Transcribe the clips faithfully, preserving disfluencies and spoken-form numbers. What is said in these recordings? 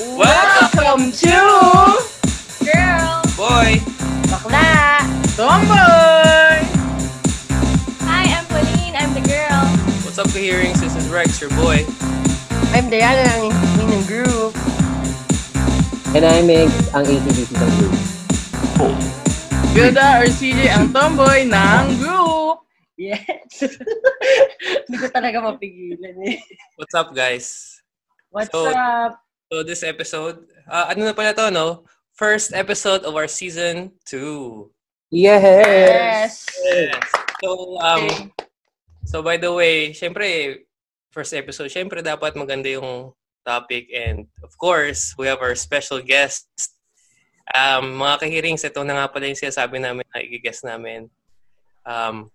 Welcome to Girl, Boy, Bakla, Tomboy! Hi, I'm Pauline. I'm the girl. What's up, Hearings? This is Rex, your boy. I'm Dayana, ang queen ng group. And I'm Mike, ang A T V T ng group. Oh. Ganda, R C J, ang tomboy ng group. Yes. Hindi ko talaga mapigilan eh. What's up, guys? What's so, up? So, this episode, uh, ano na pala to, no? First episode of our season two. Yes! Yes! So, um, okay. So by the way, syempre, first episode, syempre dapat maganda yung topic. And, of course, we have our special guest. Um, mga kahirings, ito na nga pala yung sinasabi namin, na i-guest namin. Um,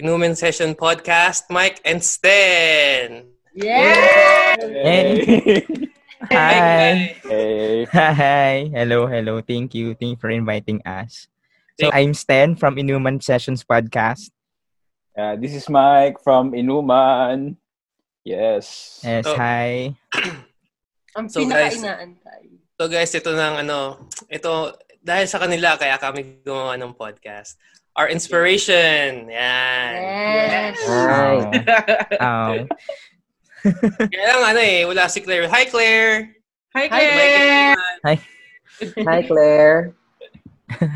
Inuman Sessions Podcast, Mike and Sten. Yeah! Hey. Hi. Hey. Hi. Hello, hello. Thank you. Thank you for inviting us. So I'm Sten from Inuman Sessions Podcast. Uh, this is Mike from Inuman. Yes. Yes, so, hi. Ang so pinaka-inaan tayo. So guys, ito ng ano, ito dahil sa kanila kaya kami gumawa ng podcast. Our inspiration. Yan. Yes. Wow. Wow. Kaya lang ano eh, wala si Claire. Hi, Claire! Hi, Claire! Hi, Hi Claire!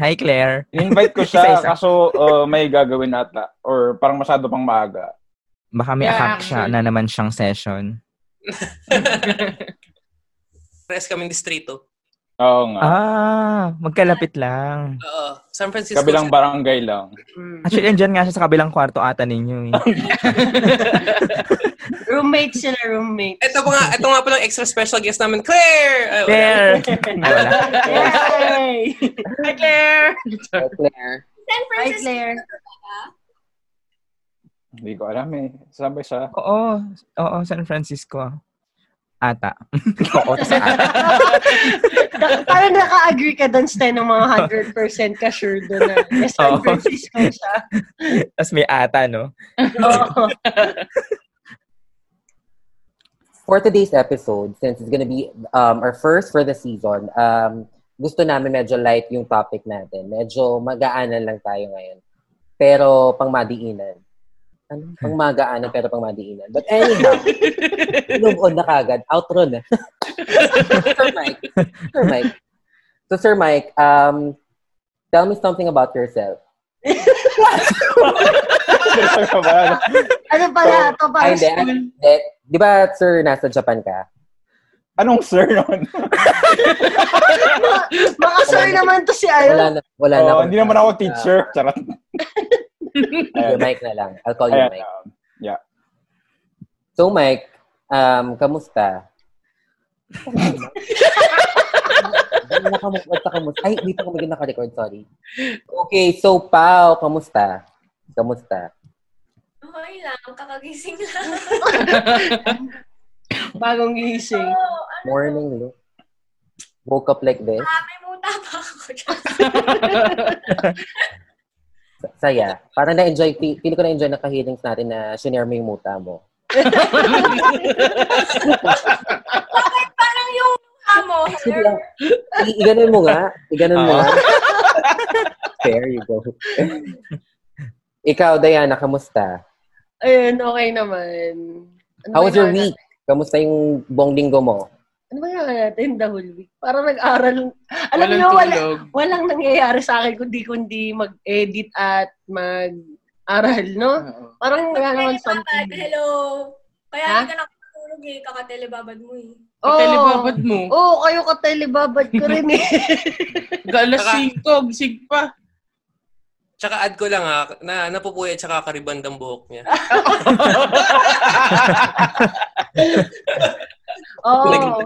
Hi, Claire! Invite ko siya, kaso uh, may gagawin ata. Or parang masyado pang maaga. Baka may yeah, akak siya na naman siyang session. Press kaming distrito. Oo nga. Ah, magkalapit lang. Oo. San Francisco. Kabilang barangay lang. Actually, andyan nga siya sa kabilang kwarto ata ninyo eh. Roommate siya na roommate. Ito pa nga, ito nga palang extra special guest namin, Claire! Claire! Ay, wala. Yay! Hi, Claire! Hi, Claire. San Francisco. Hi, Claire. Hindi ko alam eh. Sabay sa... Oo. Oo, San Francisco. Ata. Oo, sa ata. Parang naka-agree ka doon, Sten, ng mga one hundred percent ka sure doon na San Francisco siya. Tapos may ata, no? Oo. For today's episode, since it's gonna be um, our first for the season, um, gusto namin medyo light yung topic natin. Medyo magaanan lang tayo ngayon. Pero pangmadiinan. Ano? Pangmagaanan pero pangmadiinan. But anyhow, move on na kagad. Outro na. Sir Mike. Sir Mike. So, Sir Mike, um, tell me something about yourself. Ano pala? So, ito para sa school. Di ba, sir, nasa Japan ka? Anong sir naman? Baka sir naman to si Ayo. Wala na. Wala na. Oh, hindi naman ako teacher. Charot. Ayan, Mike na lang. I'll call you Ayan, Mike. Um, yeah. So, Mike, um, kamusta? Nakamusta, kamusta? Ay, dito kami naka-record, sorry. Okay, so, Pao, kamusta? Kamusta? Okay lang, kakagising lang. Bagong gising. Oh, ano? Morning, no? Woke up like this. Ah, may muta pa ako. Saya. Parang na-enjoy, pili ko na-enjoy na ka-healings natin na shinare mo yung muta mo. Bakit parang yung muta mo? I- iganon mo nga. Iganon mo nga. There you go. Ikaw, Dayana, kamusta? Ayun, okay naman. Ano How was your week? Natin? Kamusta yung buong linggo mo? Ano ba nga natin the whole week? Parang nag-aral. Alam nyo, wala, walang nangyayari sa akin kundi-kundi mag-edit at mag-aral, no? Uh-huh. Parang nga naman something. Hello! Kaya hindi ka nakatulog eh. Kakatelebabad mo eh. Katelebabad mo? Oo, oh, kayo katelebabad ko rin eh. Galas sigtog, sig pa. Tsaka add ko lang ha, na napupuya at tsaka kariband ang buhok niya. Oh.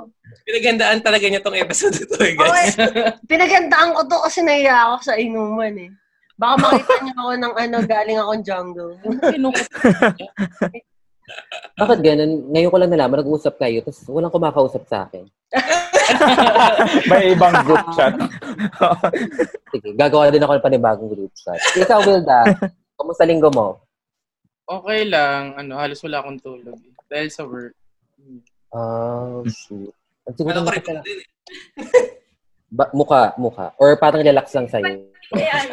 Pinagandaan talaga niya tong episode ito eh, guys. Okay. Pinagandaan ko to kasi naiya ako sa inuman eh. Baka makita niyo ako ng ano, galing akong jungle. Bakit ganun? Ngayon ko lang nalaman, nag-uusap kayo, tapos walang kumakausap sa akin. May ibang group chat. Sige, gagawa din ako ng panibagong group chat. Ikaw, Wilda, kamusta linggo mo? Okay lang. Ano, halos wala akong tulog. Dahil sa work. Ah, hmm. uh, shoot. Siguro ano ka rin. Ba- mukha, mukha. Or parang relax lang sa'yo.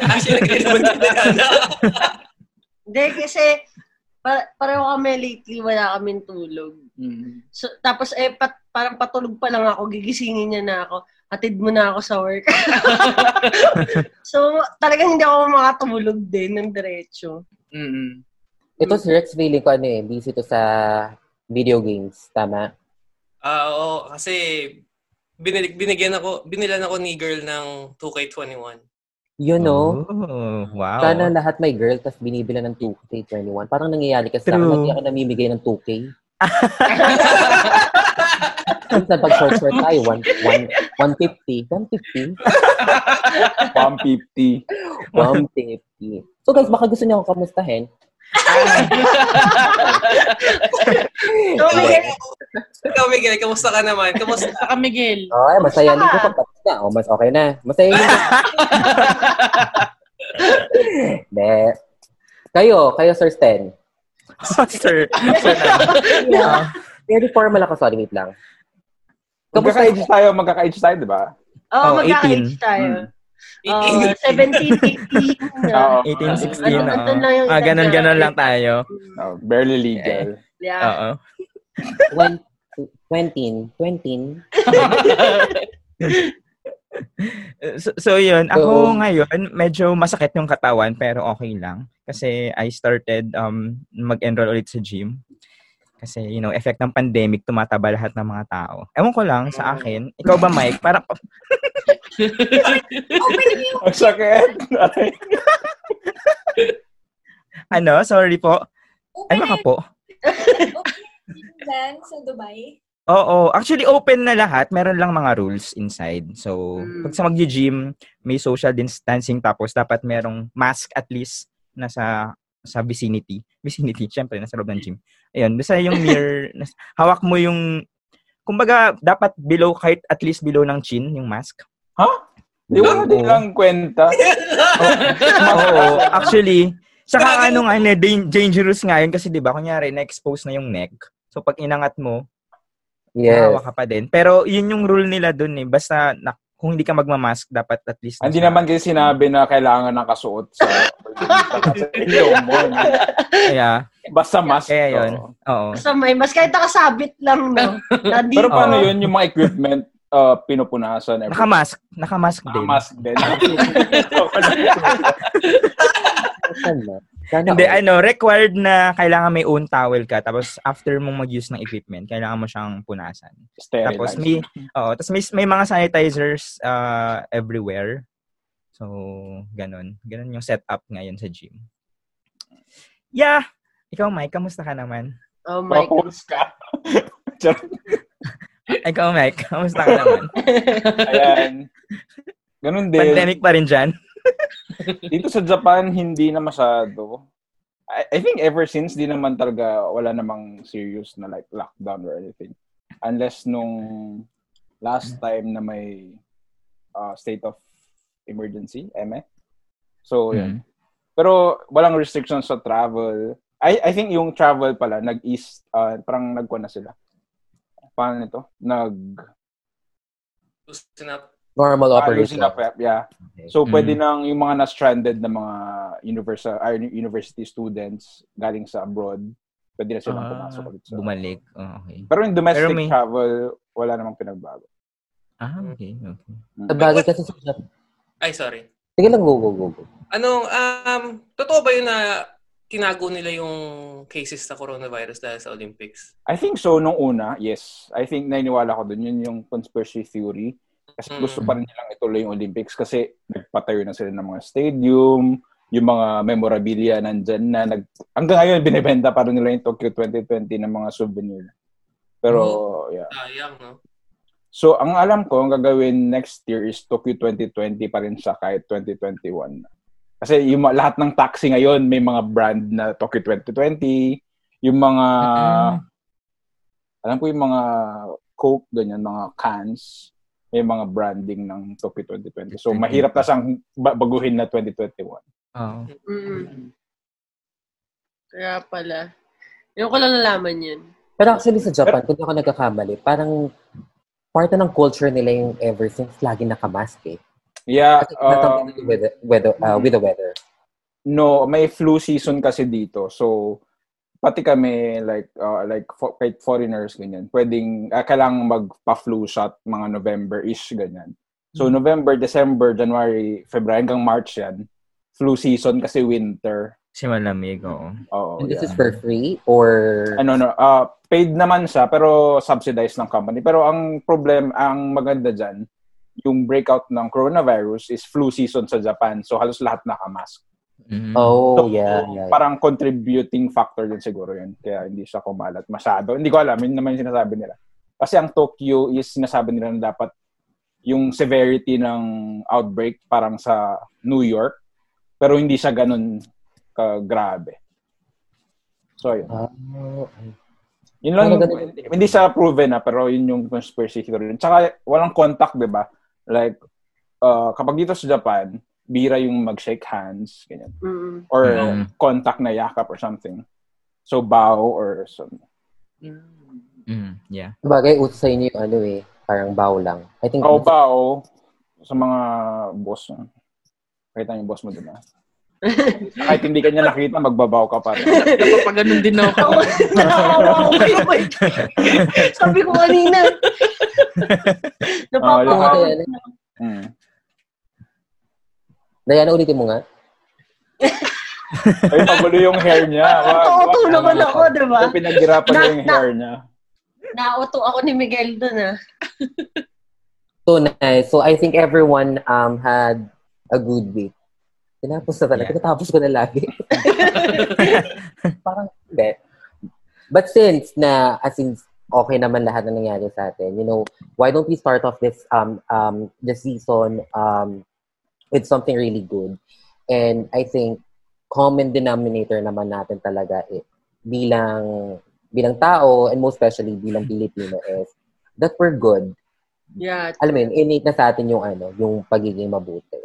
Actually, nag-relax naman si Dayana. Hindi, kasi pa- pareho kami lately, wala kaming tulog. Mm-hmm. So, tapos, eh, pat- parang patulog pa lang ako, gigisingin niya na ako. Atid mo na ako sa work. So, talagang hindi ako makatulog din ng diretso. Mm-hmm. Ito si Rex, feeling ko ano eh, busy to sa video games, tama? Ah, uh, oo, kasi... Binig- binigyan ako, binilan ako ni Girl ng two K twenty-one. You know? Oh, wow. Sana lahat may Girl, tapos binibila ng two K twenty-one. Parang nangyayari kasi ako, hindi ako namimigay ng two K. Sa pag-short-short tayo, one fifty. one fifty? one fifty. one fifty. So guys, baka gusto niyo akong kamustahin. So, Miguel. So, Miguel, kamusta ka naman? Kamusta ka, Miguel? Ay, masaya din ko kapag na. O, mas okay na. Masaya din ko. De. Kayo, kayo, Sir Sten. Oh, sir. Sir na. Very formal ako. Sorry, wait lang. Magkaka-age tayo, magkaka-age tayo, di ba? Oo, oh, magkaka-age tayo. Mm. Uh, seventeen, eighteen. Uh, eighteen, sixteen. Uh, uh, ah, ganun-ganun lang tayo. Uh, barely legal. Eh, yeah. Oo. twenty. twenty. so, so, yun. Ako so, ngayon, medyo masakit yung katawan pero okay lang. Kasi I started um, mag-enroll ulit sa gym. Kasi, you know, effect ng pandemic, tumataba lahat ng mga tao. Ewan ko lang sa akin. Ikaw ba, Mike? Parang... Ang sakit. Ano? Sorry po. Open. Ano ka po? Open sa Dubai? Oo. Actually, open na lahat. Meron lang mga rules inside. So, hmm. pag sa mag-gym, may social distancing. Tapos, dapat merong mask at least na sa... sa vicinity. Vicinity, syempre, nasa loob ng gym. Ayun, basta yung mirror, hawak mo yung, kumbaga, dapat below, kahit at least below ng chin, yung mask. Huh? Di ba din lang kwenta? Oo. Actually, saka ano nga, dangerous nga yun kasi di ba, kunyari, na-expose na yung neck. So, pag inangat mo, yes, hawak ka pa din. Pero, yun yung rule nila dun eh. Basta, na, kung hindi ka magmamask, dapat at least... Hindi naman kasi sinabi na kailangan ng kasuot sa... Kaya... Basta mask. Kaya yun. Oo. Basta may mask. Kahit nakasabit lang, no? Pero paano yun? Yung mga equipment uh, pinupunasan? Nakamask. Nakamask din. Nakamask din. Hindi, ano, required na kailangan may own towel ka. Tapos, after mong mag-use ng equipment, kailangan mo siyang punasan. Sterilize. Tapos, may, oh, tapos may, may mga sanitizers uh, everywhere. So, ganun. Ganun yung setup ngayon sa gym. Yeah! Ikaw, Mike, kamusta ka naman? Oh, Mike. Papos ka. Ikaw, Mike, kamusta ka naman? Ayan. Ganun din. Pandemic pa rin dyan. Dito sa Japan, hindi na masyado. I, I think ever since, di naman talaga wala namang serious na like lockdown or anything. Unless nung last time na may uh, state of emergency, M E. So, yun. Mm. Pero walang restrictions sa travel. I I think yung travel pala, nag-east, uh, parang nagkuha na sila. Paano nito? Nag... Sinap. Normal operation. Uh, yeah. Okay. So, mm. pwede nang yung mga na-stranded na mga universal, uh, university students galing sa abroad, pwede na silang pumasok ulit. Ah, bumalik. Oh, okay. Pero yung domestic Pero may... travel, wala namang pinagbago. Ah, okay. Okay. Mm. Bagay kasi sa... Ay, sorry. Sige lang, go, go, go. go. Anong, um, totoo ba yun na tinago nila yung cases sa coronavirus dahil sa Olympics? I think so, nung una, yes. I think naniniwala ko dun. Yun yung conspiracy theory. Kasi gusto pa rin nilang ituloy yung Olympics kasi nagpatayo na sila ng mga stadium, yung mga memorabilia nandyan na nag... Hanggang ngayon, binibenta pa rin nila yung Tokyo twenty twenty ng mga souvenir. Pero, mm-hmm. yeah. Ah, yeah, no? So, ang alam ko, ang gagawin next year is Tokyo twenty twenty pa rin siya kahit twenty twenty-one. Kasi yung lahat ng taxi ngayon, may mga brand na Tokyo twenty twenty, yung mga... Uh-huh. Alam ko yung mga Coke, ganyan, mga cans... may mga branding ng Tokyo twenty twenty. So, mahirap na siyang baguhin na twenty twenty-one. Oo. Mm. Kaya pala. Yung ko lang nalaman yun. Pero actually sa Japan, Pero, kung ako nagkakamali, parang part ng culture nila yung ever since lagi nakamask eh. Yeah. Um, with, the weather, uh, with the weather. No, may flu season kasi dito. So, pati kami, like, uh, like for, kahit foreigners, ganyan. Pwedeng, uh, kailangang magpa-flu shot mga November-ish, ganyan. So, November, December, January, February, hanggang March yan. Flu season kasi winter. Si malamig, oo. Oh, and this yeah. is for free or... Ano, no. Uh, paid naman siya, pero subsidized ng company. Pero ang problem, ang maganda dyan, yung breakout ng coronavirus is flu season sa Japan. So, halos lahat nakamask. Mm-hmm. Oh, so, yeah, yeah. Parang contributing factor din siguro yun. Kaya hindi siya kumalat masyado. Hindi ko alam. Yun naman yung sinasabi nila. Kasi ang Tokyo is sinasabi nila na dapat yung severity ng outbreak parang sa New York. Pero hindi siya ganun ka-grabe. So, yun. Uh, yun lang. Yung, hindi siya proven na pero yun yung conspiracy theory. Tsaka walang contact, diba? Like, uh, kapag dito sa Japan, bira yung mag-shake hands, ganyan. Mm-hmm. Or mm-hmm. contact na yakap or something. So, bow or something. Mm-hmm. Yeah. Bagay, utos sa inyo yung ano eh, parang bow lang. I think... Oh, it's... bow sa mga boss. Nakita yung boss mo doon. Kahit hindi ka niya nakita, magbabaw ka pa rin. Kapag ganun din ako. Nakawawa ko kayo. Sabi ko kanina. Napapawa ko yan. Hmm. Dayana, ulitin mo nga. Ay, pagulo yung hair niya. Nauto naman ako, diba? So, pinaghirapan na, yung na, hair niya. Nauto ako ni Miguel dun, ah. So nice. So, I think everyone um had a good week. Tinapos na talaga. Yeah. Tinatapos ko na lagi. Parang, hindi. But since na, as in, okay naman lahat na nangyari sa atin, you know, why don't we start off this um um this season um with something really good. And I think common denominator naman natin talaga eh, bilang bilang tao and most especially bilang Pilipino is that we're good. Yeah. Alam mo yun, innate na sa atin yung ano, yung pagiging mabuti.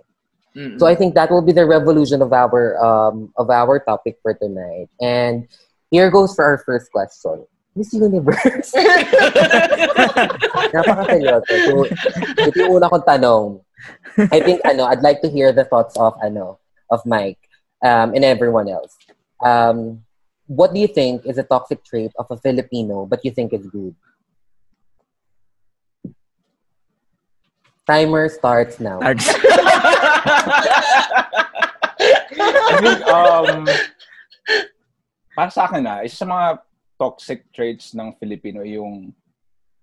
Mm-hmm. So I think that will be the revolution of our um of our topic for tonight. And here goes for our first question. Miss Universe. Napakaseryoso. So, ito yung una kong tanong. I think ano, I'd like to hear the thoughts of ano of Mike um, and everyone else. Um, what do you think is a toxic trait of a Filipino, but you think it's good? Timer starts now. I think um, para sa akin na isa sa mga toxic traits ng Filipino yung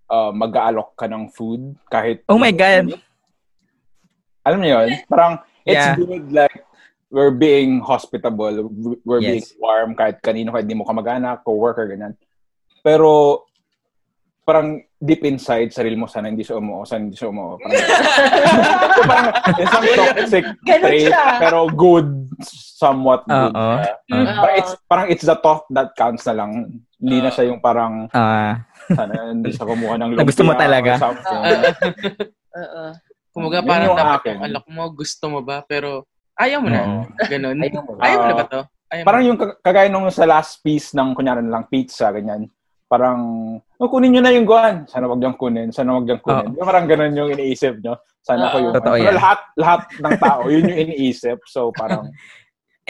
uh, mag-aalok ka ng food kahit oh my God. Alam niyo yun? Parang, it's yeah. good like, we're being hospitable, we're yes. being warm, kahit kanino, kahit di mo kamag-anak, co-worker, ganyan. Pero, parang, deep inside, sarili mo, sana hindi siya umuo, sana hindi siya umuo. Parang, parang isang toxic trait, pero good, somewhat good. Uh-oh. Uh-oh. Parang, it's, parang, it's the thought that counts na lang. Hindi na siya yung parang, uh-huh. sana hindi siya kumuha ng lumpia. Gusto mo talaga. Oo. Kumaga parang dapat yung alak mo, gusto mo ba? Pero ayaw mo na. Ganon. Ayaw mo, ayaw mo uh, na ba to? Ayaw parang mo. Yung kagaya nung sa last piece ng kunyaran lang pizza, ganyan. Parang, oh, kunin nyo na yung guan. Sana wag niyang kunin. Sana wag niyang kunin. Oh. Parang ganon yung iniisip nyo. Sana oh, ko yun. Totoo yan. Lahat, lahat ng tao, yun yung iniisip. So parang...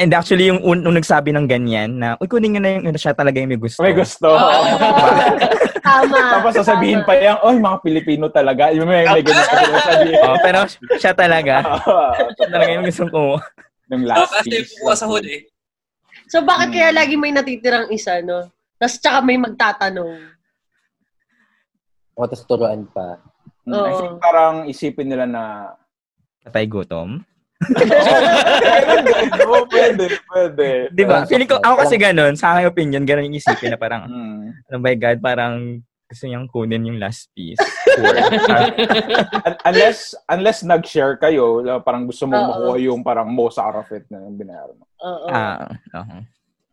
And actually, yung un- nung nagsabi ng ganyan na, uy, kunin nyo na yung, yun siya talaga yung may gusto. May gusto. Oh. Tama. Tapos sasabihin pa yan, oy, mga Pilipino talaga. Yung may, may ganito. Oh, pero siya talaga. Oh, siya talaga yung gusto ko. Nung last oh, piece. Kasi sa hood eh. So bakit hmm. kaya lagi may natitirang isa, no? Tapos tsaka may magtatanong. O, tapos turuan pa. Oh. I think parang isipin nila na patay gutom. Oo, pwede, pwede. Diba? Feeling ko, ako kasi ganun, sa aking opinion, ganun yung isipin na parang, ano by God, parang gusto niyang kunin yung last piece. unless, unless nag-share kayo, parang gusto mong makuha yung parang most out of it na yung binayar mo. Oo. Ah, uh-huh.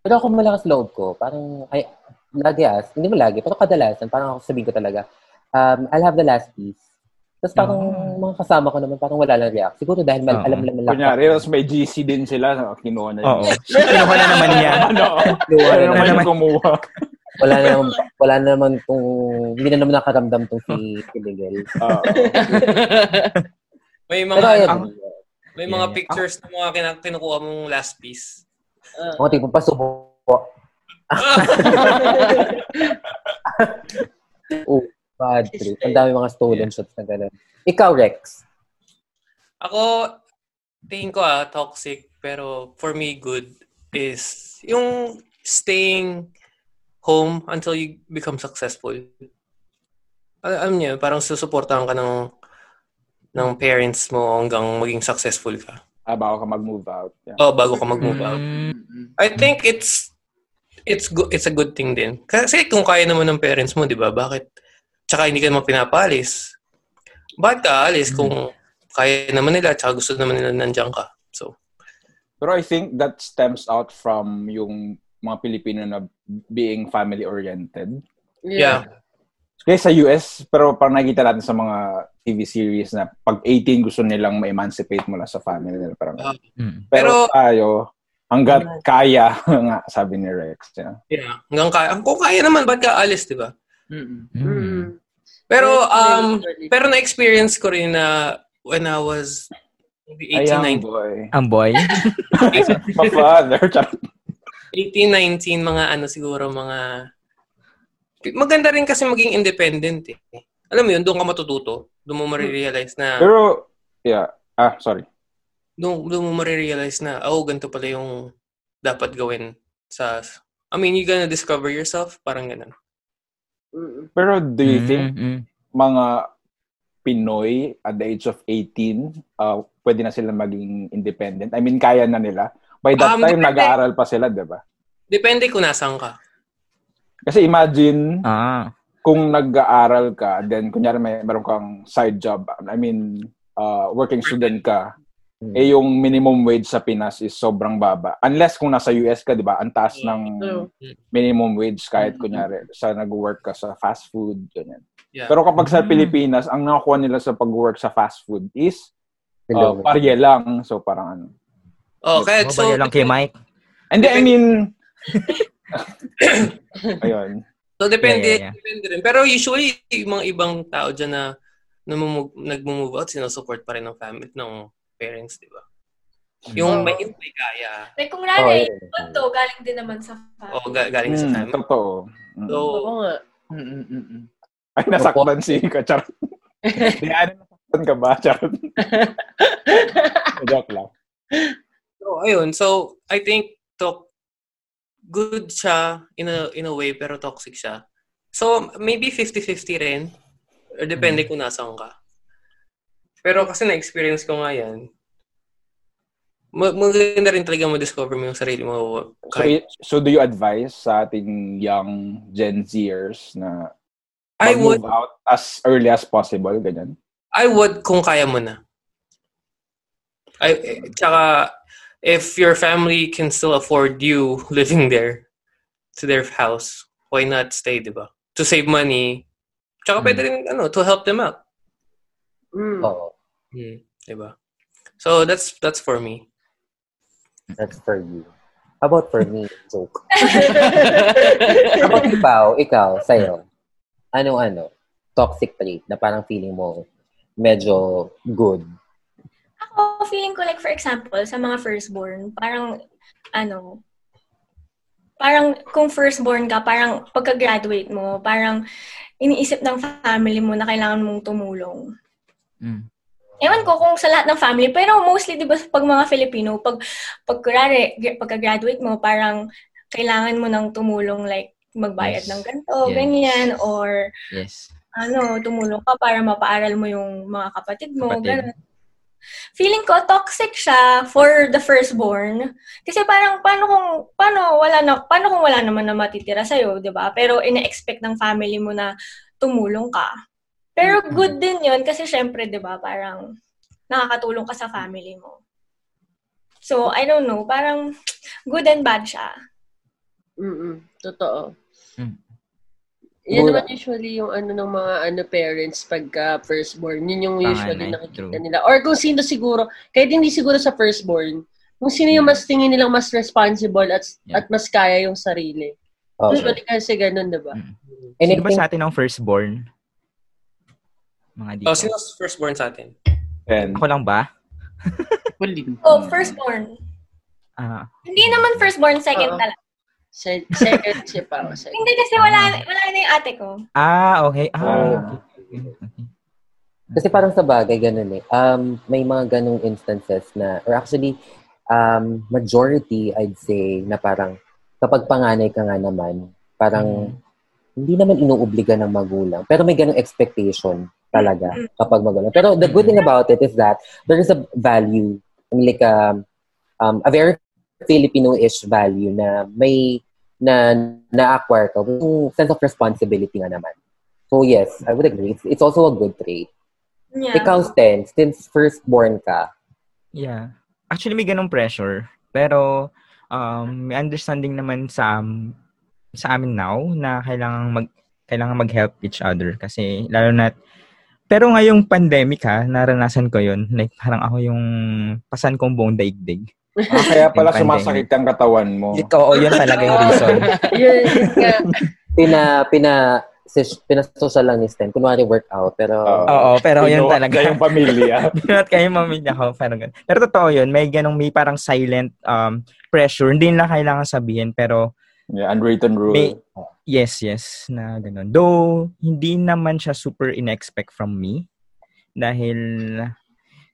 Pero ako malakas loob ko, parang, ay, lagi as, hindi mo lagi, pero kadalasan, parang ako sabihin ko talaga, um, I'll have the last piece. Tapos parang oh. mga kasama ko naman, parang wala lang react. Siguro dahil mal- oh. alam naman lang. Kunyari, tapos may G C din sila, kinuha na yun. Oo. Kinuha na naman niya. Ano? Kinuha na naman yung kumuha. Wala naman, wala naman kung hindi na naman nakaramdam tong si Miguel. Oo. May mga Pero, ano, may mga yeah. pictures ng mga kin- kinukuha mong last piece. Uh, oh, tipo pasubo. Oh, bad trip. Ang dami mga stolen shots na gano'n. Ikaw, Rex? Ako, tingin ko ah, toxic, pero for me, good is yung staying home until you become successful. Al- alam niyo, parang susuportahan ka ng, ng parents mo hanggang maging successful ka. Ah, bago ka mag-move out. Yeah. Oh, bago ka mag-move out. I think it's It's go- it's a good thing din. Kasi kung kaya naman ng parents mo, di ba? Bakit? Tsaka hindi ka naman pinapaalis. Bakit ka aalis kung mm-hmm. kaya naman nila tsaka gusto naman nila nandiyan ka? So, pero I think that stems out from yung mga Pilipino na being family-oriented. Yeah. Kaya sa U S, pero parang nakikita natin sa mga T V series na pag eighteen gusto nilang ma-emancipate mula sa family nila. Parang, mm-hmm. Pero tayo... Hanggat kaya, nga, sabi ni Rex. Yeah. yeah. Hanggang kaya. Kung kaya naman, ba't ka alis, di ba? Mm-hmm. Pero, um, pero na-experience ko rin na when I was maybe eighteen, nineteen. Ang boy. My father. eighteen, nineteen, mga ano siguro, mga... Maganda rin kasi maging independent eh. Alam mo yun, doon ka matututo. Doon mo marirealize na... Pero, yeah. Ah, sorry. Doon, doon mo marirealize na, oh, ganito pala yung dapat gawin sa... I mean, you gonna discover yourself? Parang ganun. Pero do you mm-hmm. think mga Pinoy at the age of eighteen, uh, pwede na sila maging independent? I mean, kaya na nila? By that um, time, depende. Nag-aaral pa sila, di ba? Depende kung nasaan ka. Kasi imagine, ah. kung nag-aaral ka, then kunyari may meron kang side job. I mean, uh, working student ka. Hmm. Eh yung minimum wage sa Pinas is sobrang baba. Unless kung nasa U S ka, di ba? Ang taas ng minimum wage kahit kunyari sa nag-work ka sa fast food. Ganyan. Yeah. Pero kapag sa Pilipinas, ang nakakuha nila sa pag-work sa fast food is uh, parye lang. So parang ano. Oh, kahit so... Parye lang kay Mike. And then, I mean... Ayun. So depende, yeah, yeah, yeah. depende rin. Pero usually, yung mga ibang tao dyan na namumug, nag-move out, sinusupport pa rin ng family, ng... parents, di ba? Yung oh. may may kaya. Like, kung rana, oh, yeah. yun to, galing din naman sa family. Oo, oh, ga- galing mm, sa family. Totoo. Mm. So, oo nga. Ay, nasaktan si ka, charot. Diyan, nasaktan ka ba, charot? Joke lang. So, ayun. So, I think, to- good siya in a, in a way, pero toxic siya. So, maybe fifty-fifty rin. Or depende mm. kung nasaan ka. Pero kasi na-experience ko nga yan, maganda rin talaga ma-discover mo yung sarili mo. Kahit... So, so, do you advise sa ating young Gen Zers na mag-move would, out as early as possible? Ganyan? I would kung kaya mo na. I, tsaka, if your family can still afford you living there, to their house, why not stay, diba? To save money. Tsaka hmm. pwede rin, ano, to help them out. Mm. Oh. Mm, diba? So that's that's for me. That's for you. How about for me? Joke. How about ikaw, ikaw, sa'yo? Ano-ano? Toxic trait na parang feeling mo medyo good. Ako, feeling ko like for example, sa mga firstborn, parang ano, parang kung firstborn ka, parang pagka-graduate mo, parang iniisip ng family mo na kailangan mong tumulong. Mm. Ewan ko kung sa lahat ng family, pero mostly, di ba, pag mga Filipino, pag pag pagka-graduate mo, parang kailangan mo nang tumulong, like, magbayad yes. ng ganito, yes. ganyan, or, yes. ano, tumulong ka para mapaaral mo yung mga kapatid mo, kapatid. Ganun. Feeling ko, toxic siya for the firstborn. Kasi parang, paano kung, paano, wala na, paano kung wala naman na matitira sa'yo, di ba? Pero, ina-expect ng family mo na tumulong ka. Pero good din yun kasi syempre, di ba, parang nakakatulong ka sa family mo. So, I don't know, parang good and bad siya. Mm-mm, totoo. Mm. Yan naman usually yung ano ng mga ano parents pagka firstborn. Yun yung usually ah, nakikita true. Nila. Or kung sino siguro, kahit hindi siguro sa firstborn, kung sino yung mas tingin nilang mas responsible at, yeah. at mas kaya yung sarili. Oh, usually sure. Kasi ganun, diba? Mm-hmm. Sino ba sa atin ang firstborn? Mga dito. Oh, sino firstborn sa atin? And... Ako lang ba? Oh, firstborn. Uh, Hindi naman firstborn, second uh, talaga. Se- second siya pa. Hindi kasi wala, wala na yung ate ko. Ah, okay. Ah, uh, okay. Kasi parang sa bagay, ganun eh. Um, may mga ganung instances na, or actually, um, majority, I'd say, na parang kapag panganay ka nga naman, parang mm. hindi naman inuobliga ng magulang. Pero may ganong expectation talaga kapag magulang. Pero the good thing about it is that there is a value, like a, um, a very Filipino-ish value na may na na-acquire ka. Yung sense of responsibility nga naman. So yes, I would agree. It's, it's also a good trait. Yeah. Ikaw, Sten, since firstborn ka. Yeah. Actually, may ganong pressure. Pero... Um, may understanding naman sa um, sa amin now na kailangan mag kailangan mag-help each other kasi lalo na pero ngayong pandemic ha, naranasan ko 'yun. Like parang ako yung pasan kong buong daigdig. Ah, kaya pala sumasakit ang katawan mo. Ikaw, oh, 'yun talaga yung reason. pina pina pinasosal lang ni Sten. Kunwari workout, pero... Uh, oo, pero yun talaga. Pinuot kayong pamilya. Pinuot kayong pamilya ko. Parang ganun. Pero totoo yun, may ganong, may parang silent um, pressure. Hindi nila kailangan sabihin, pero... Yeah, unwritten rule. May, yes, yes, na ganun. Though, hindi naman siya super in-expect from me. Dahil,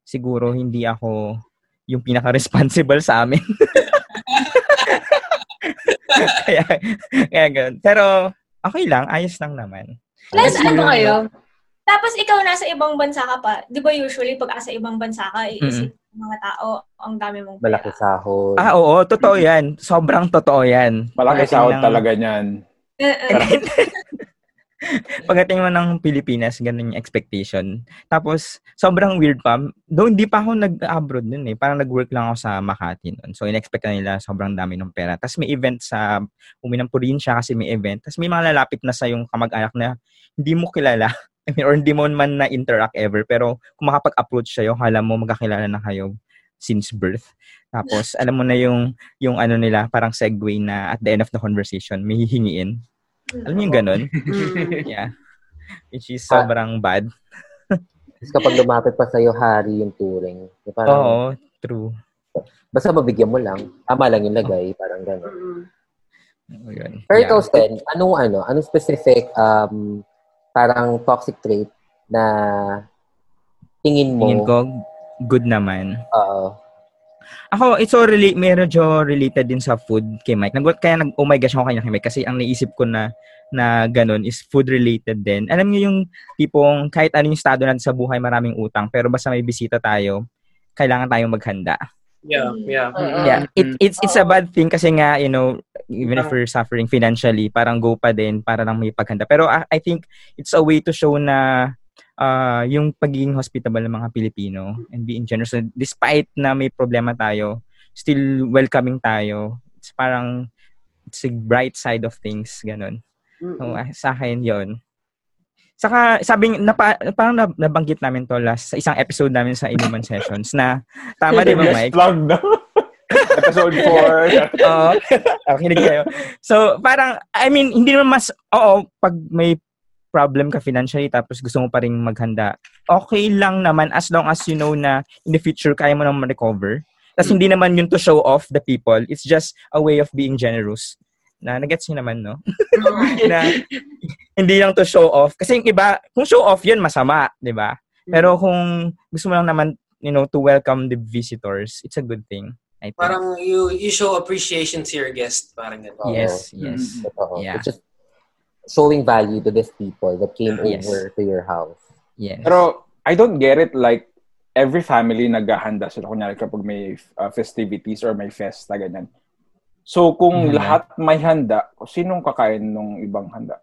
siguro, hindi ako yung pinaka-responsible sa amin. kaya, kaya ganun. Pero... Okay lang, ayos lang naman. Plus, ayos ano kayo? Tapos, ikaw nasa ibang bansa ka pa. Di ba usually, pag asa ibang bansa ka, iisip mm-hmm. mga tao, ang dami mong pera. Malaki sahod. Ah, oo. Totoo yan. Sobrang totoo yan. Malaki sahod ng... talaga yan. Uh-uh. Pagdating mo ng Pilipinas, ganun yung expectation. Tapos, sobrang weird pa. Though, hindi pa ako nag-abroad nun eh. Parang nag-work lang ako sa Makati nun. So, in-expect na nila sobrang dami ng pera. Tapos, may event sa Uminang Provincia kasi may event. Tapos, may mga lalapit na sa yung kamag-anak na hindi mo kilala. I mean, or hindi mo man na-interact ever. Pero, kung makapag-approach sa'yo, alam mo magkakilala na kayo since birth. Tapos, alam mo na yung, yung ano nila, parang segue na at the end of the conversation, may hihingiin. Alam niyo yung ganun? Yeah. Which is sobrang ah, bad. Kapag lumapit pa sa'yo, hari yung turing. Parang, oo, true. Basta mabigyan mo lang. Ama lang yung lagay. Oh. Parang ganun. Oh, yun. Pero yeah. Ikaw, Sten, anong ano? Anong specific um, parang toxic trait na tingin mo? Tingin ko, good naman. Oo. Ako, it's all really, medyo related din sa food kay Mike. Nag- kaya nag, oh my gosh, ako kanya kay Mike. Kasi ang naisip ko na, na ganun is food related din. Alam niyo yung tipong kahit anong estado natin sa buhay, maraming utang. Pero basta may bisita tayo, kailangan tayong maghanda. Yeah, yeah. Mm-hmm. Yeah. It, it's, it's a bad thing kasi nga, you know, even if we're suffering financially, parang go pa din para lang may paghanda. Pero I, I think it's a way to show na Uh, yung pagiging hospitable ng mga Pilipino and being generous. So, despite na may problema tayo, still welcoming tayo. It's parang, it's a bright side of things, ganun. So, uh, sa akin, yun. Saka, sabi, napa, parang nabanggit namin to last, sa isang episode namin sa Inuman Sessions na, tama di ba, Mike? Episode four. Oo. Kinig kayo. So, parang, I mean, hindi naman mas, oo, pag may problem ka financially tapos gusto mo pa rin maghanda, okay lang naman as long as you know na in the future kaya mo naman recover. Tapos hindi naman yun to show off the people. It's just a way of being generous. Na, nag-gets nyo naman, no? Na, hindi lang to show off. Kasi yung iba, kung show off yun, masama, di ba? Pero kung gusto mo lang naman, you know, to welcome the visitors, it's a good thing. I think. Parang you, you show appreciation to your guest. Parang ganito. Yes, yes. Mm-hmm. Yeah. Showing value to these people that came yes. over to your house. Yes. Pero, I don't get it. Like, every family naghahanda sila. Kunyari kapag may uh, festivities or may festa, ganyan. So, kung mm-hmm. lahat may handa, sinong kakain nung ibang handa?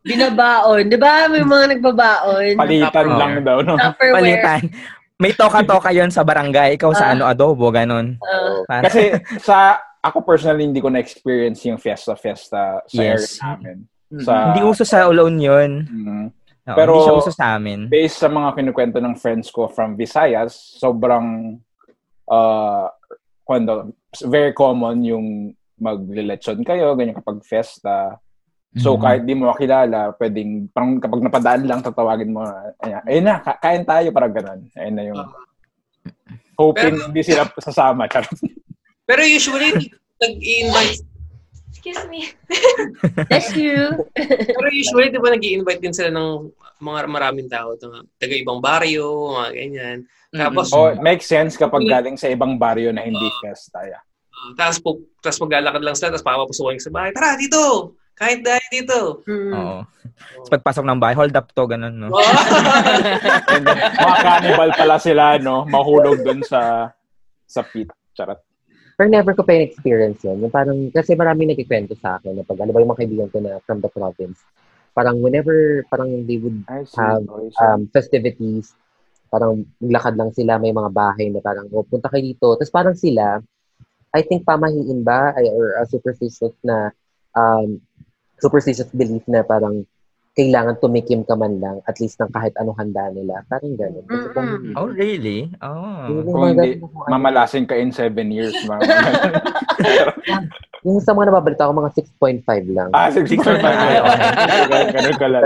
Binabaon. Diba? May mga nagbabaon. Palitan Tupperware. Lang daw, no? Tupperware. Palitan. May toka-toka yon sa barangay. Ikaw uh, sa ano, adobo, ganun. Uh, Para... Kasi, sa ako personally, hindi ko na-experience yung fiesta-fiesta sa yes. area namin. Sa, hindi uso sa Ulon yun. Mm-hmm. No, pero hindi siya uso sa amin. Based sa mga kinukwento ng friends ko from Visayas, sobrang uh, kwento, very common yung maglelechon kayo, ganyan kapag festa. So, mm-hmm. kahit di mo makilala, pwedeng, parang kapag napadaan lang, tatawagin mo, ayan, ayun na, kain tayo, parang ganun. Ayun na yung, hoping pero, hindi sila sasama. Pero usually, nag-i-invite. Excuse me. That's you. Pero usually, di ba nag-i-invite din sila ng mga maraming tao, taga-ibang baryo, mga ganyan. Tapos, mm-hmm. oh, it makes sense kapag galing sa ibang baryo na hindi uh, festa. Yeah. Uh, tapos, po, tapos maglalakad lang sila, tapos papapusukan sa bahay, tara, dito! Kahit dahil dito. Hmm. Oo. So, pagpasok ng bahay, hold up to, ganun, no? Mga cannibal pala sila, no? Mahulog dun sa sa pit. Charat. Pero never ko pa yung experience yun. Yung parang, kasi maraming nagkikwento sa akin na pag, ano ba yung mga kaibigan ko na from the province, parang whenever, parang they would have um, festivities, parang lakad lang sila, may mga bahay na parang, oh, punta kayo dito. Tapos parang sila, I think pamahiin ba, or a superstitious na, um, superstitious belief na parang kailangan tumikim ka man lang at least ng kahit anong handa nila. Parang gano'n. Mm-hmm. Oh, really? Oh. Kung hindi, mamalasin ka in seven years. Yung sa mga nababalita ko, mga six point five lang. Ah, six point five lang. Ganun ka lang.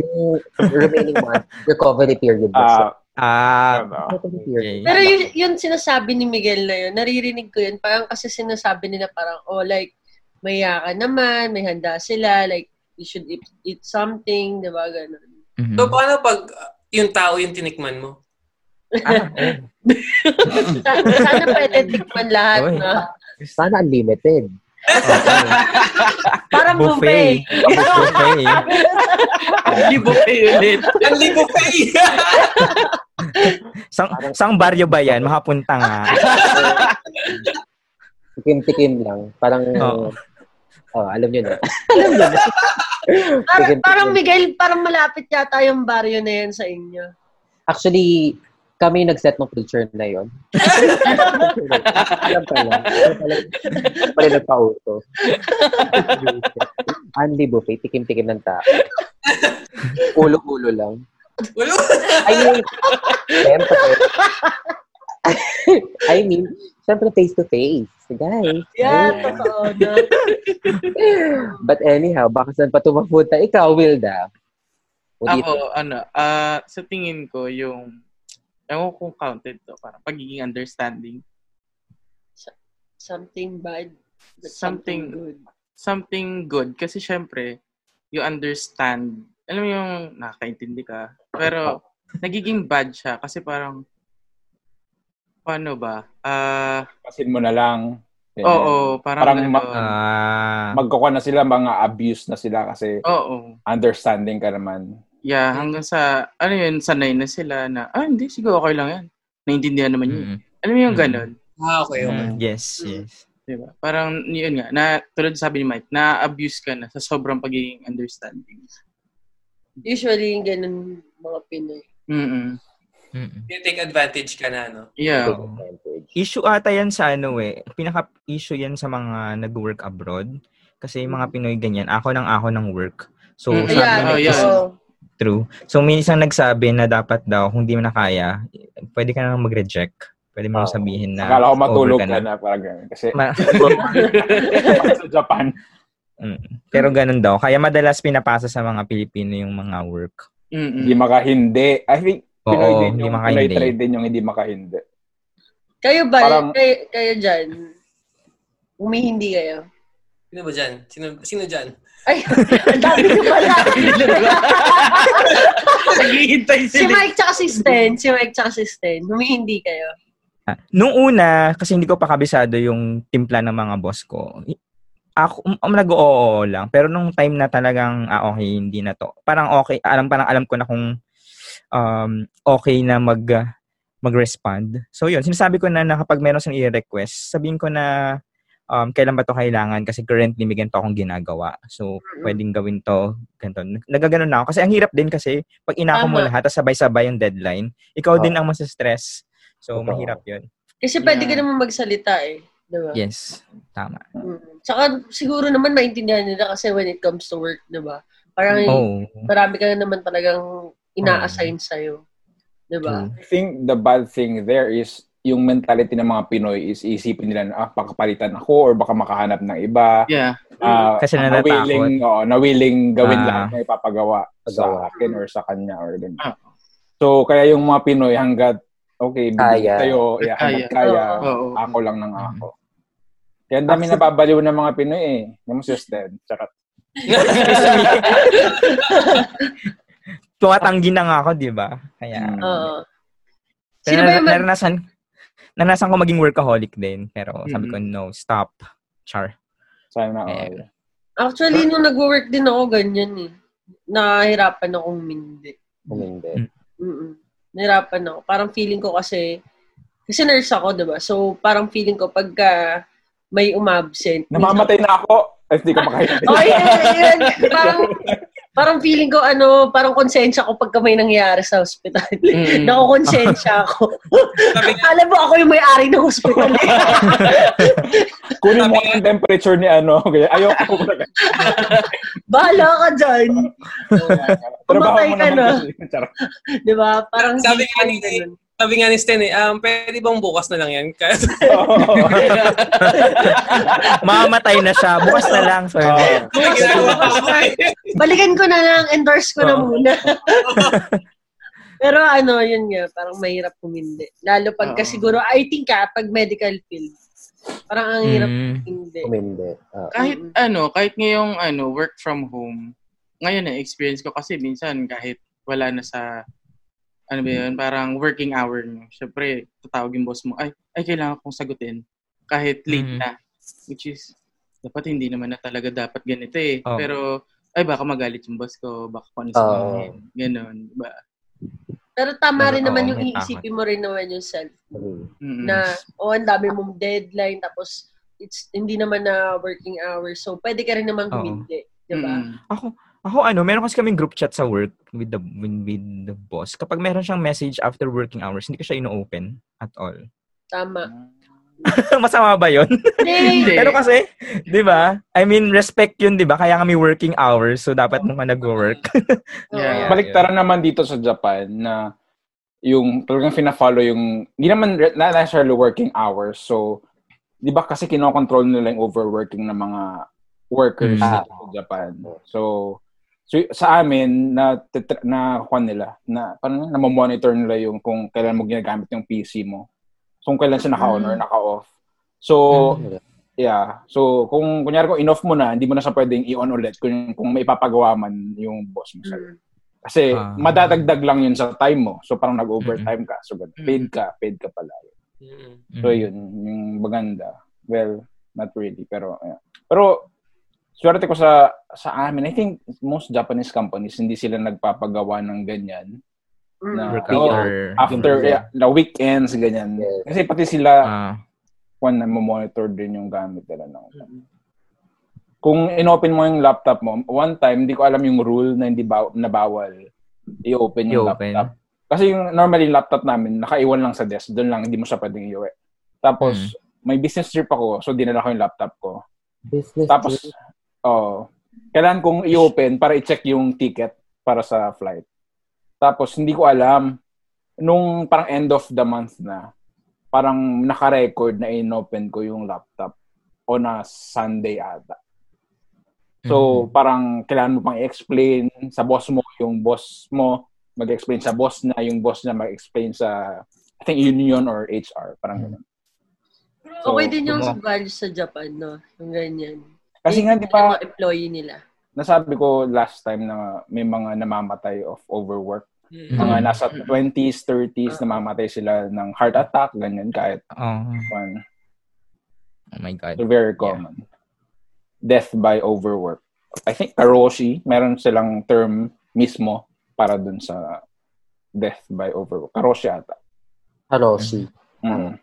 Yung remaining month, recovery period. Ah, Ah, okay. Pero yun, yun sinasabi ni Miguel na yun, naririnig ko yun, parang kasi sinasabi nila parang, oh, like, may yaka naman, may handa sila, like, you should eat, eat something, diba, gano'n. Mm-hmm. So, paano pag uh, yung tao yung tinikman mo? Ah, eh. sana, sana pwede tikman lahat, oh, no? Sana unlimited. Parang buffet. Buffet. Hindi buffet ulit. Hindi buffet. Sang, sang baryo ba yan? Makapunta nga. Tikim-tikim lang. Parang, oh. Oh, alam nyo na. Alam nyo na. Parang, parang Miguel, parang malapit yata yung baryo na yan sa inyo. Actually, kami nag-set ng preacher na yun. Alam pala. Pala nagpa-auto. Andy buffet, tikim-tikim ng tao. Ulo-ulo lang. Ulo? I mean, I mean, siyempre face-to-face. Guys. Yeah, totoo na. But anyhow, baka saan pa tumapunta? Ikaw, Wilda. Ako, ano, uh, sa tingin ko, yung, ewan ko kung counted to, parang pagiging understanding. Something bad, but something, something good. Something good. Kasi syempre, you understand. Alam mo yung, nakakaintindi ka. Pero, nagiging bad siya. Kasi parang, paano ba? Uh, Pasin mo na lang. Oo, oh, oh, parang, parang mag, uh, magkukuha na sila, mga abuse na sila kasi oh, oh. understanding ka naman. Yeah, hanggang sa, ano yun, sanay na sila na, ah, hindi, siguro okay lang yan. Naintindihan naman yun. Mm. Alam mo yung ganun? Ah, okay, okay. Uh, yes, yes. Diba? Parang, yun nga, na, tulad sabi ni Mike, na-abuse ka na sa sobrang pagiging understanding. Usually, yung ganun mga Pinoy. Mm-mm. Mm-mm. You take advantage ka na, no? Yeah. Issue ata yan sa ano eh. Pinaka-issue yan sa mga nag-work abroad. Kasi mga Pinoy ganyan. Ako ng ako ng work. So, mm-hmm. sabi yeah, oh, yeah. True. So, minsan nagsabi na dapat daw, kung di mo na kaya, pwede ka na mag-reject. Pwede mo oh. sabihin na akala ko matulog ka na. na parang ganyan. Kasi Ma- sa Japan. Mm. Pero ganun daw. Kaya madalas pinapasa sa mga Pilipino yung mga work. Mm-mm. Hindi makahindi. I think, Pinoy din yung, Pinoy trade din yung hindi makahindi. Kayo ba? Parang, kayo, kayo dyan? Umihindi kayo? Sino ba dyan? Sino, sino dyan? Ay, ang dami ko pala. Si Mike tsaka si Sten. Si Mike tsaka si Sten. Umihindi kayo. Ah, nung una, kasi hindi ko pa kabisado yung timpla ng mga boss ko. Ako, um, um, nag-oo lang. Pero nung time na talagang, ah, okay, hindi na to. Parang okay, alam, parang alam ko na kung Um, okay na mag, uh, mag-respond. So, yun. Sinasabi ko na, na kapag meron siyang i-request, sabihin ko na um, kailan ba ito kailangan kasi currently may ganito akong ginagawa. So, pwedeng gawin to ganito. Nagaganon na ako. Kasi ang hirap din kasi pag inako mo lahat at sabay-sabay yung deadline, ikaw oh. din ang masa-stress. So, ito. Mahirap yun. Kasi pwede yeah. ka naman magsalita eh. Diba? Yes. Tama. Mm-hmm. Tsaka siguro naman maintindihan nila kasi when it comes to work, diba? Parang oh. marami ka naman talagang ina-assign sa'yo. Diba? I think the bad thing there is yung mentality ng mga Pinoy is isipin nila na ah, pakapalitan ako or baka makahanap ng iba. Yeah. Uh, kasi na natatakot. Willing, oh, na willing gawin ah. lahat na ipapagawa sa akin or sa kanya or ganyan. Ah. So, kaya yung mga Pinoy hanggat, okay, bigyan tayo, yeah, hanggat kaya, oh, oh, ako lang ng ako. Kaya ang dami nababaliw ng mga Pinoy eh. Naman si Sten. Tsaka. Tumatanggi na nga ako, di ba? Kaya, uh, sino ba yung... Naranasan, nanasan ko maging workaholic din. Pero sabi ko, no, stop. Char. Sana all. Actually, nung nag-work din ako, ganyan eh. Nahirapan ako humindi. Humindi. Mm-mm. Nahirapan ako. Parang feeling ko kasi, kasi nurse ako, diba? So, parang feeling ko pagka may umabsent. Namamatay na ako. Ay, hindi ko makahirin. Oh, yeah, yeah. Parang, parang feeling ko, ano, parang konsensya ko pagka may nangyari sa hospital. Mm. Nakukonsensya ako. Alam mo, ako yung may-ari ng hospital. Kunin mo ang temperature ni ano. Ayoko ko. Bahala ka dyan. Kumatay ka na. Diba? Parang sabi ka nito. Sabi nga ni Sten eh, um, pwede bang bukas na lang yan? Mamatay na siya. Bukas na lang. Sorry. Oh. Bukas na, bukas na. Balikan ko na lang. Endorse ko oh. na muna. Pero ano, yun nga. Parang mahirap kumindi. Lalo pag kasi siguro, I think ka, pag medical field, parang ang hirap kumindi. Kumindi. Uh, kahit mm-hmm. ano, kahit ngayong ano, work from home, ngayon na experience ko kasi minsan kahit wala na sa ano ba yun? Parang working hour nyo. Siyempre, tatawag yung boss mo, ay, ay, kailangan kong sagutin. Kahit late mm-hmm. na. Which is, dapat hindi naman na talaga dapat ganito eh. Oh. Pero, ay, baka magalit yung boss ko. Baka kung ano sa akin. Oh. Ganon. Diba? Pero tama rin naman oh, yung iisipin mo rin naman yung self. Mm-hmm. Na, oh, ang dami mong deadline. Tapos, it's hindi naman na working hour. So, pwede ka rin naman humindi. Oh. Diba? Mm-hmm. Ako, Ako ano, meron kasi kaming group chat sa work with the with the boss. Kapag meron siyang message after working hours, hindi ko siya ino-open at all. Tama. Masama ba yun? Hindi. Pero kasi, di ba? I mean, respect yun, di ba? Kaya kami working hours, so dapat naman nag-work. Yeah, yeah, baliktaran yeah. naman dito sa Japan na yung talagang fina-follow yung, hindi naman na necessarily working hours. So, di ba kasi kinokontrol nila yung overworking ng mga workers mm-hmm. dito sa Japan. So, So, sa amin, na, na, kwan nila, na, parang namamonitor nila yung kung kailan mo ginagamit yung P C mo. So, kung kailan siya naka-on or naka-off. So, yeah. So, kung, kunyari kung in-off mo na, hindi mo na siya pwedeng i-on ulit kung, kung maipapagawa man yung boss mo sa'yo. Kasi, uh, madadagdag lang yun sa time mo. So, parang nag-overtime ka. So, paid ka. Paid ka pala. So, yun. Yung baganda. Well, not really. Pero, yeah. Pero, swerte ko sa sa amin, I think most Japanese companies hindi sila nagpapagawa ng ganyan mm. na oh, after yeah, the weekends ganyan. Yes. Kasi pati sila ah. one na monitor din yung gamit nila ng. Mm. Kung inopen mo yung laptop mo, one time hindi ko alam yung rule na hindi ba- na bawal i-open yung i-open. laptop. Kasi yung normally laptop namin nakaiwan lang sa desk, doon lang hindi mo siya pwedeng iuwi. Tapos mm. may business trip ako, so dinala ko yung laptop ko. Business Tapos trip. Oh, kailan kong i-open para i-check yung ticket para sa flight. Tapos, hindi ko alam, nung parang end of the month na, parang naka-record na in-open ko yung laptop on a Sunday ata. So, mm-hmm. parang kailan mo pang i-explain sa boss mo, yung boss mo, mag-explain sa boss na, yung boss na mag-explain sa, I think, union or H R. Parang ganun. So, okay din yung sugal sa Japan, no? Yung ganyan. Kasi nga, di pa, employee nila. Nasabi ko last time na may mga namamatay of overwork. Mm-hmm. Mga nasa twenties, thirties, uh-huh. namamatay sila ng heart attack, ganyan, kahit. Uh-huh. Oh my God. So, very common. Yeah. Death by overwork. I think, karoshi, meron silang term mismo para dun sa death by overwork. Karoshi ata. Karoshi. Mm-hmm.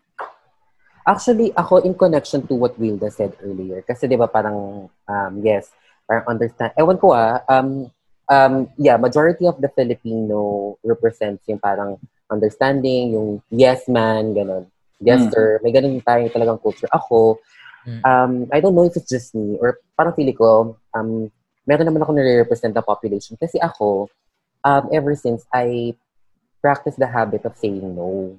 Actually, ako in connection to what Wilda said earlier. Kasi di ba parang, um, yes, parang understand. Ewan ko ah, um, um, yeah, majority of the Filipino represents yung parang understanding, yung yes man, ganun. Yes mm. sir, may ganun tayong talagang culture. Ako, mm. um, I don't know if it's just me or parang feeling ko, um, meron naman ako nare-represent the population. Kasi ako, um, ever since I practice the habit of saying no.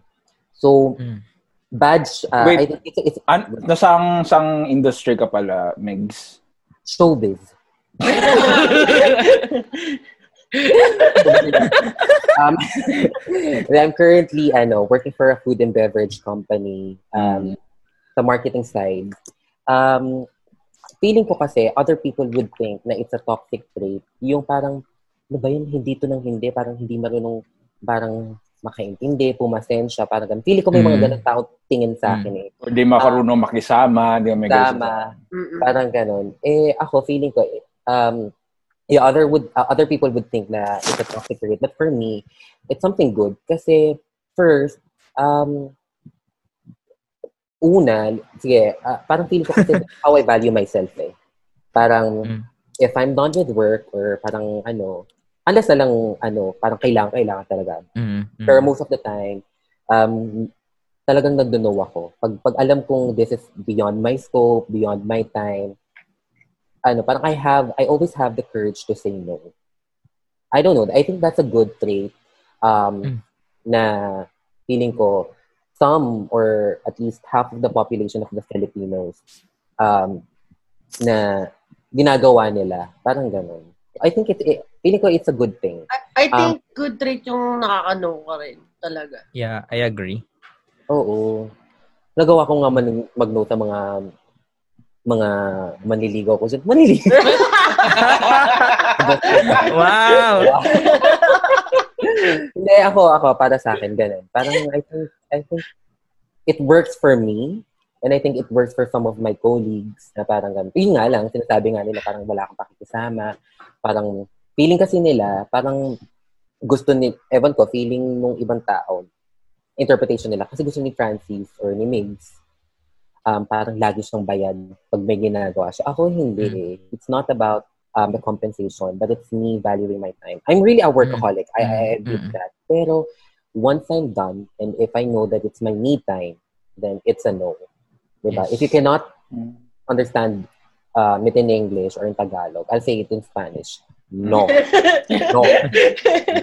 So, mm. Badge. Uh, Wait, I think it's, it's, an, nasang sang industry ka pala, Migs? Showbiz. um, I'm currently ano, working for a food and beverage company um, mm. sa marketing side. Um, feeling ko kasi, other people would think na it's a toxic trait. Yung parang, ano ba yun? Hindi to ng hindi. Parang hindi marunong, parang makaintindi, pumasensya, parang ganun. Feeling ko may mga mm. ganun tao tingin sa akin eh. Or di makarunong um, makisama, di may kasama. Parang ganun. Eh, ako, feeling ko, um, yeah, other would uh, other people would think na it's a toxic trait. But for me, it's something good. Kasi, first, um, una, sige, uh, parang feeling ko kasi how I value myself eh. Parang, mm. if I'm done with work, or parang ano, unless na lang, ano, parang kailangan, kailangan talaga. Mm-hmm. Pero most of the time, um, talagang nagdunaw ako. Pag, pag alam kong this is beyond my scope, beyond my time, ano, parang I have, I always have the courage to say no. I don't know. I think that's a good trait um, mm. na feeling ko some or at least half of the population of the Filipinos um, na ginagawa nila. Parang ganun. I think it, it feeling ko it's a good thing. I, I think um, good trait yung nakakano ka rin talaga. Yeah, I agree. Oo. Nagawa ko nga man, mag-note mga mga manliligaw ko. Manliligaw? Wow! Hindi, ako, ako, para sa akin, ganun. Parang, I think, I think it works for me. And I think it works for some of my colleagues na parang ganun. Yun nga lang, sinasabi nga nila parang wala akong pakikisama. Parang, feeling kasi nila, parang gusto ni, ewan ko, feeling nung ibang tao, interpretation nila. Kasi gusto ni Francis or ni Migs, um, parang lagi siyang bayad pag may ginagawa siya. Ako hindi eh. It's not about um, the compensation, but it's me valuing my time. I'm really a workaholic. I, I agree with that. Pero, once I'm done, and if I know that it's my me time, then it's a no. Diba? Yes. If you cannot understand um, it in English or in Tagalog, I'll say it in Spanish. No. No.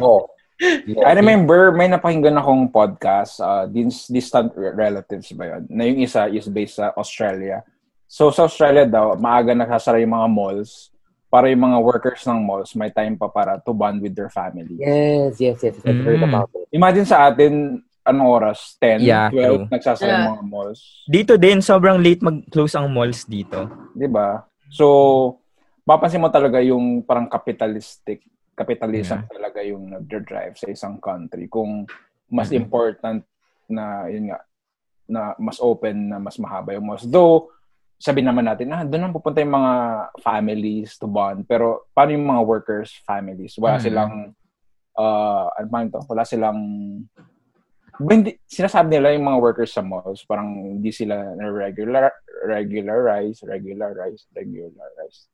No. No. I remember, may napakinggan akong podcast, uh, Distant Relatives ba yun? Na yung isa is based sa Australia. So, sa Australia daw, maaga nagsasara yung mga malls para yung mga workers ng malls may time pa para to bond with their family. Yes, yes, yes. I've heard about it. Imagine sa atin, anong oras? ten, yeah, twelve, nagsasara yeah. mga malls. Dito din, sobrang late mag-close ang malls dito. Diba? So, mapapansin mo talaga yung parang capitalistic, capitalism yeah. talaga yung nag-drive sa isang country. Kung mas mm-hmm. important na, yun nga, na mas open, na mas mahaba yung malls. Though, sabi naman natin, ah, doon ang pupunta yung mga families to bond. Pero, paano yung mga workers' families? Wala mm-hmm. silang, uh, ano man ito? Wala silang... Hindi, sinasabi nila yung mga workers sa malls, parang hindi sila regular regularize, regularize, regularize,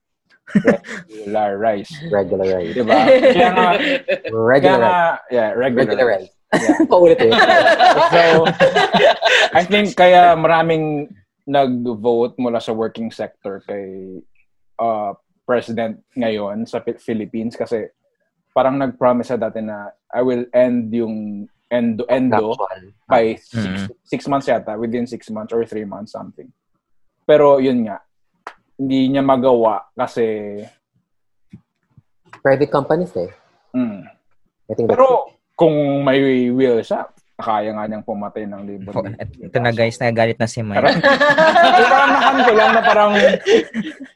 regularize, regularize. Diba? Kaya nga, regular, yeah, regularize. Yeah. Paulit eh. So, I think kaya maraming nag-vote mula sa working sector kay uh, President ngayon sa Philippines kasi parang nag-promise sa dati na I will end yung Endo, endo by six, six months yata, within six months or three months, something. Pero yun nga, hindi niya magawa kasi... Private companies eh. Mm. Pero kung may will siya, kaya nga niyang pumatay ng libon. Oh, ito na guys, nagagalit na si Mike. Parang, parang nakamit ko lang na parang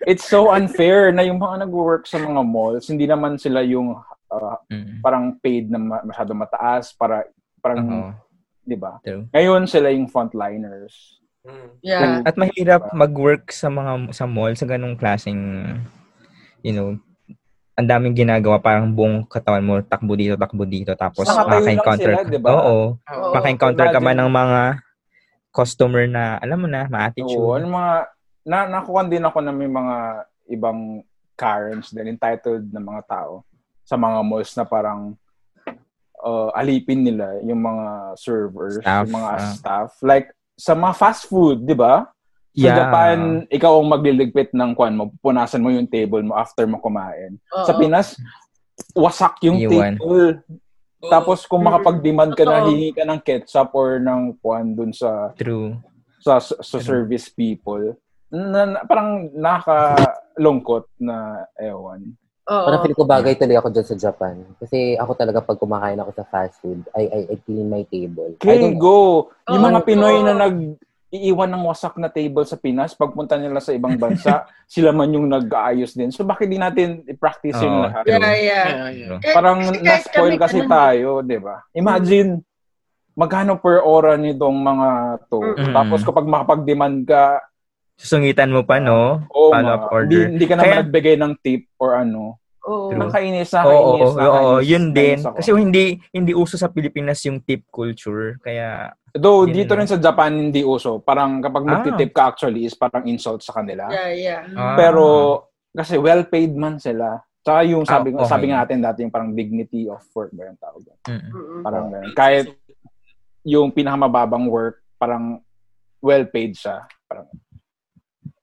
it's so unfair na yung mga nag-work sa mga malls, hindi naman sila yung uh, mm. parang paid na masyado mataas para parang, uh-huh. di ba? Ngayon, sila yung frontliners. Yeah. At mahirap mag-work sa mga sa mall, sa ganung klaseng, you know, ang daming ginagawa, parang buong katawan mo, takbo dito, takbo dito, tapos maka-encounter ka. Diba? Oo. Oo. Maka-encounter ka man ng mga customer na, alam mo na, ma-attitude. Oo, ano mga, na, nakuha din ako na may mga ibang Karens din, entitled na mga tao sa mga malls na parang Uh, alipin nila yung mga servers, staff, yung mga uh, staff. Like, sa mga fast food, di ba? Sa yeah. Japan, ikaw ang magliligpit ng kwan mo, pupunasan mo yung table mo after mo kumain. Uh-oh. Sa Pinas, wasak yung table. Oh, tapos kung makapag-demand ka na, hingi ka ng ketchup or ng puan dun sa true sa sa, sa true. Service people. Na, parang nakalungkot na ewan. Oh, parang feeling ko bagay tuloy ako dyan sa Japan. Kasi ako talaga pag kumakain ako sa fast food, I I, I clean my table. Clean go! Oh, yung mga Pinoy na nag-iiwan ng wasak na table sa Pinas, pagpunta nila sa ibang bansa, sila man yung nag-aayos din. So bakit di natin i-practice oh, yung lahat? Yeah, yeah. yeah, yeah. Parang kasi na-spoil kasi tayo, di ba? Imagine, magkano per oras nitong mga to. Mm-hmm. Tapos kapag makapag-demand ka, susungitan mo pa, no? Oh, follow-up order. Hindi ka naman kaya, nagbigay ng tip or ano. Oo. Oh, nakainis na, kainis na. Oo, yun din. Kasi hindi hindi uso sa Pilipinas yung tip culture. Kaya... Though, dito na. Rin sa Japan hindi uso. Parang kapag ah. magti-tip ka actually is parang insult sa kanila. Yeah, yeah. Ah. Pero, kasi well-paid man sila. Tsaka yung sabi, oh, okay. sabi nga natin dati yung parang dignity of work. Ba yung tawag? Mm-hmm. Parang ganun. Kahit yung pinakamababang work, parang well-paid siya. Parang...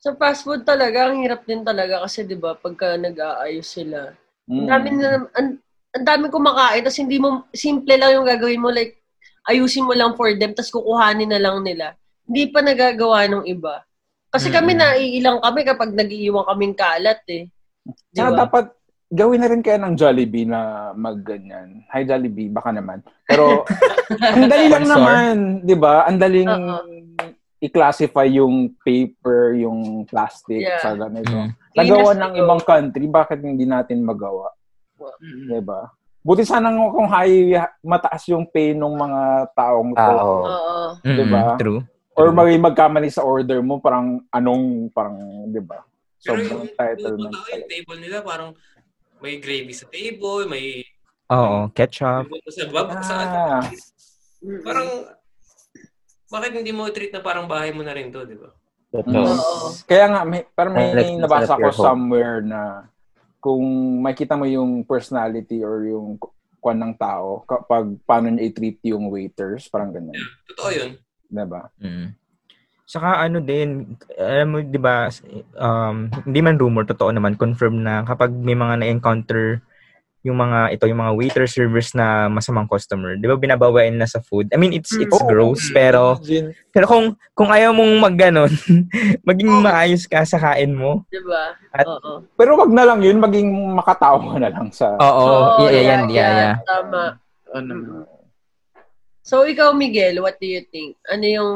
Sa so fast food talaga, ang hirap din talaga kasi 'di ba, pagka nag-aayos sila. Ang dami na ang, ang dami kumakain tapos hindi mo simple lang yung gagawin mo, like ayusin mo lang for them tapos kukuhanin na lang nila. Hindi pa nagagawa ng iba. Kasi mm. kami naiilang kami kapag nag-iiwan kaming kalat eh. Diba? Ah, dapat gawin na rin kaya ng Jollibee na magganyan. Hi Jollibee, baka naman. Pero ang dali lang naman, 'di ba? Ang daling uh-huh. i-classify yung paper, yung plastic, yeah. sa ganito. Mm. Nagawa ng ibang country, bakit hindi natin magawa? Mm. Diba? Buti sana kung high, mataas yung pay ng mga taong to. Ah, oh. Diba? Mm-hmm. True. Or may magkamali sa order mo, parang anong, parang, diba? Sobrang entitlement. Pero yung table nila, parang may gravy sa table, may... Oo, ketchup. Sa bab, ah. sa mm-hmm. Parang... Bakit hindi mo treat na parang bahay mo na rin to, di ba? No. Kaya nga, may, parang may like nabasa ko somewhere na kung makita mo yung personality or yung kwan ng tao, kapag paano niya i-treat yung waiters, parang ganyan. Yeah, totoo yun. Di ba? Mm. Saka ano din, alam mo, di ba, um, hindi man rumor, totoo naman, confirm na kapag may mga na-encounter yung mga ito yung mga waiter servers na masamang customer, 'di ba binabawain na sa food. I mean it's it's oh, gross pero pero kung kung ayaw mong magganon, maging oh. maayos ka sa kain mo, 'di ba? Oo. Pero wag na lang 'yun, maging makatao na lang sa Oo, oh, yeah, yeah, yeah, yeah, yeah. Tama. Ano. So ikaw Miguel, what do you think? Ano yung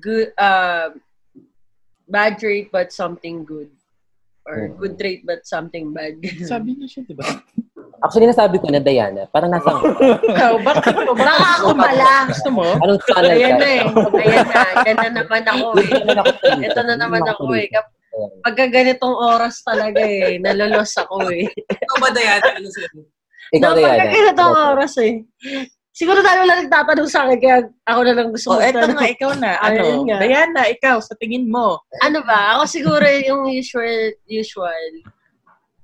good uh bad trait but something good? Or good trait but something bad. Sabi niya siya, di ba? Actually, nasabi ko na, Dayana. Parang nasa ako. So, bakit mo? Baka ako pala. Gusto mo? Anong channel ka? Ayan na eh. Ayan na. Ganda naman ako eh. Ito na naman ako eh. Pagka ganitong oras talaga eh. Nalolos ako eh. Ikaw ba, Dayana? Ano sa'yo? Ikaw, Dayana. Pagka ganitong oras eh. Siguro talo lang nagtatanong sa akin, kaya ako na lang gusto. Oh, eto nga, ikaw na. Ano? Dayana, ikaw, sa tingin mo. Ano ba? Ako siguro yung usual, usual.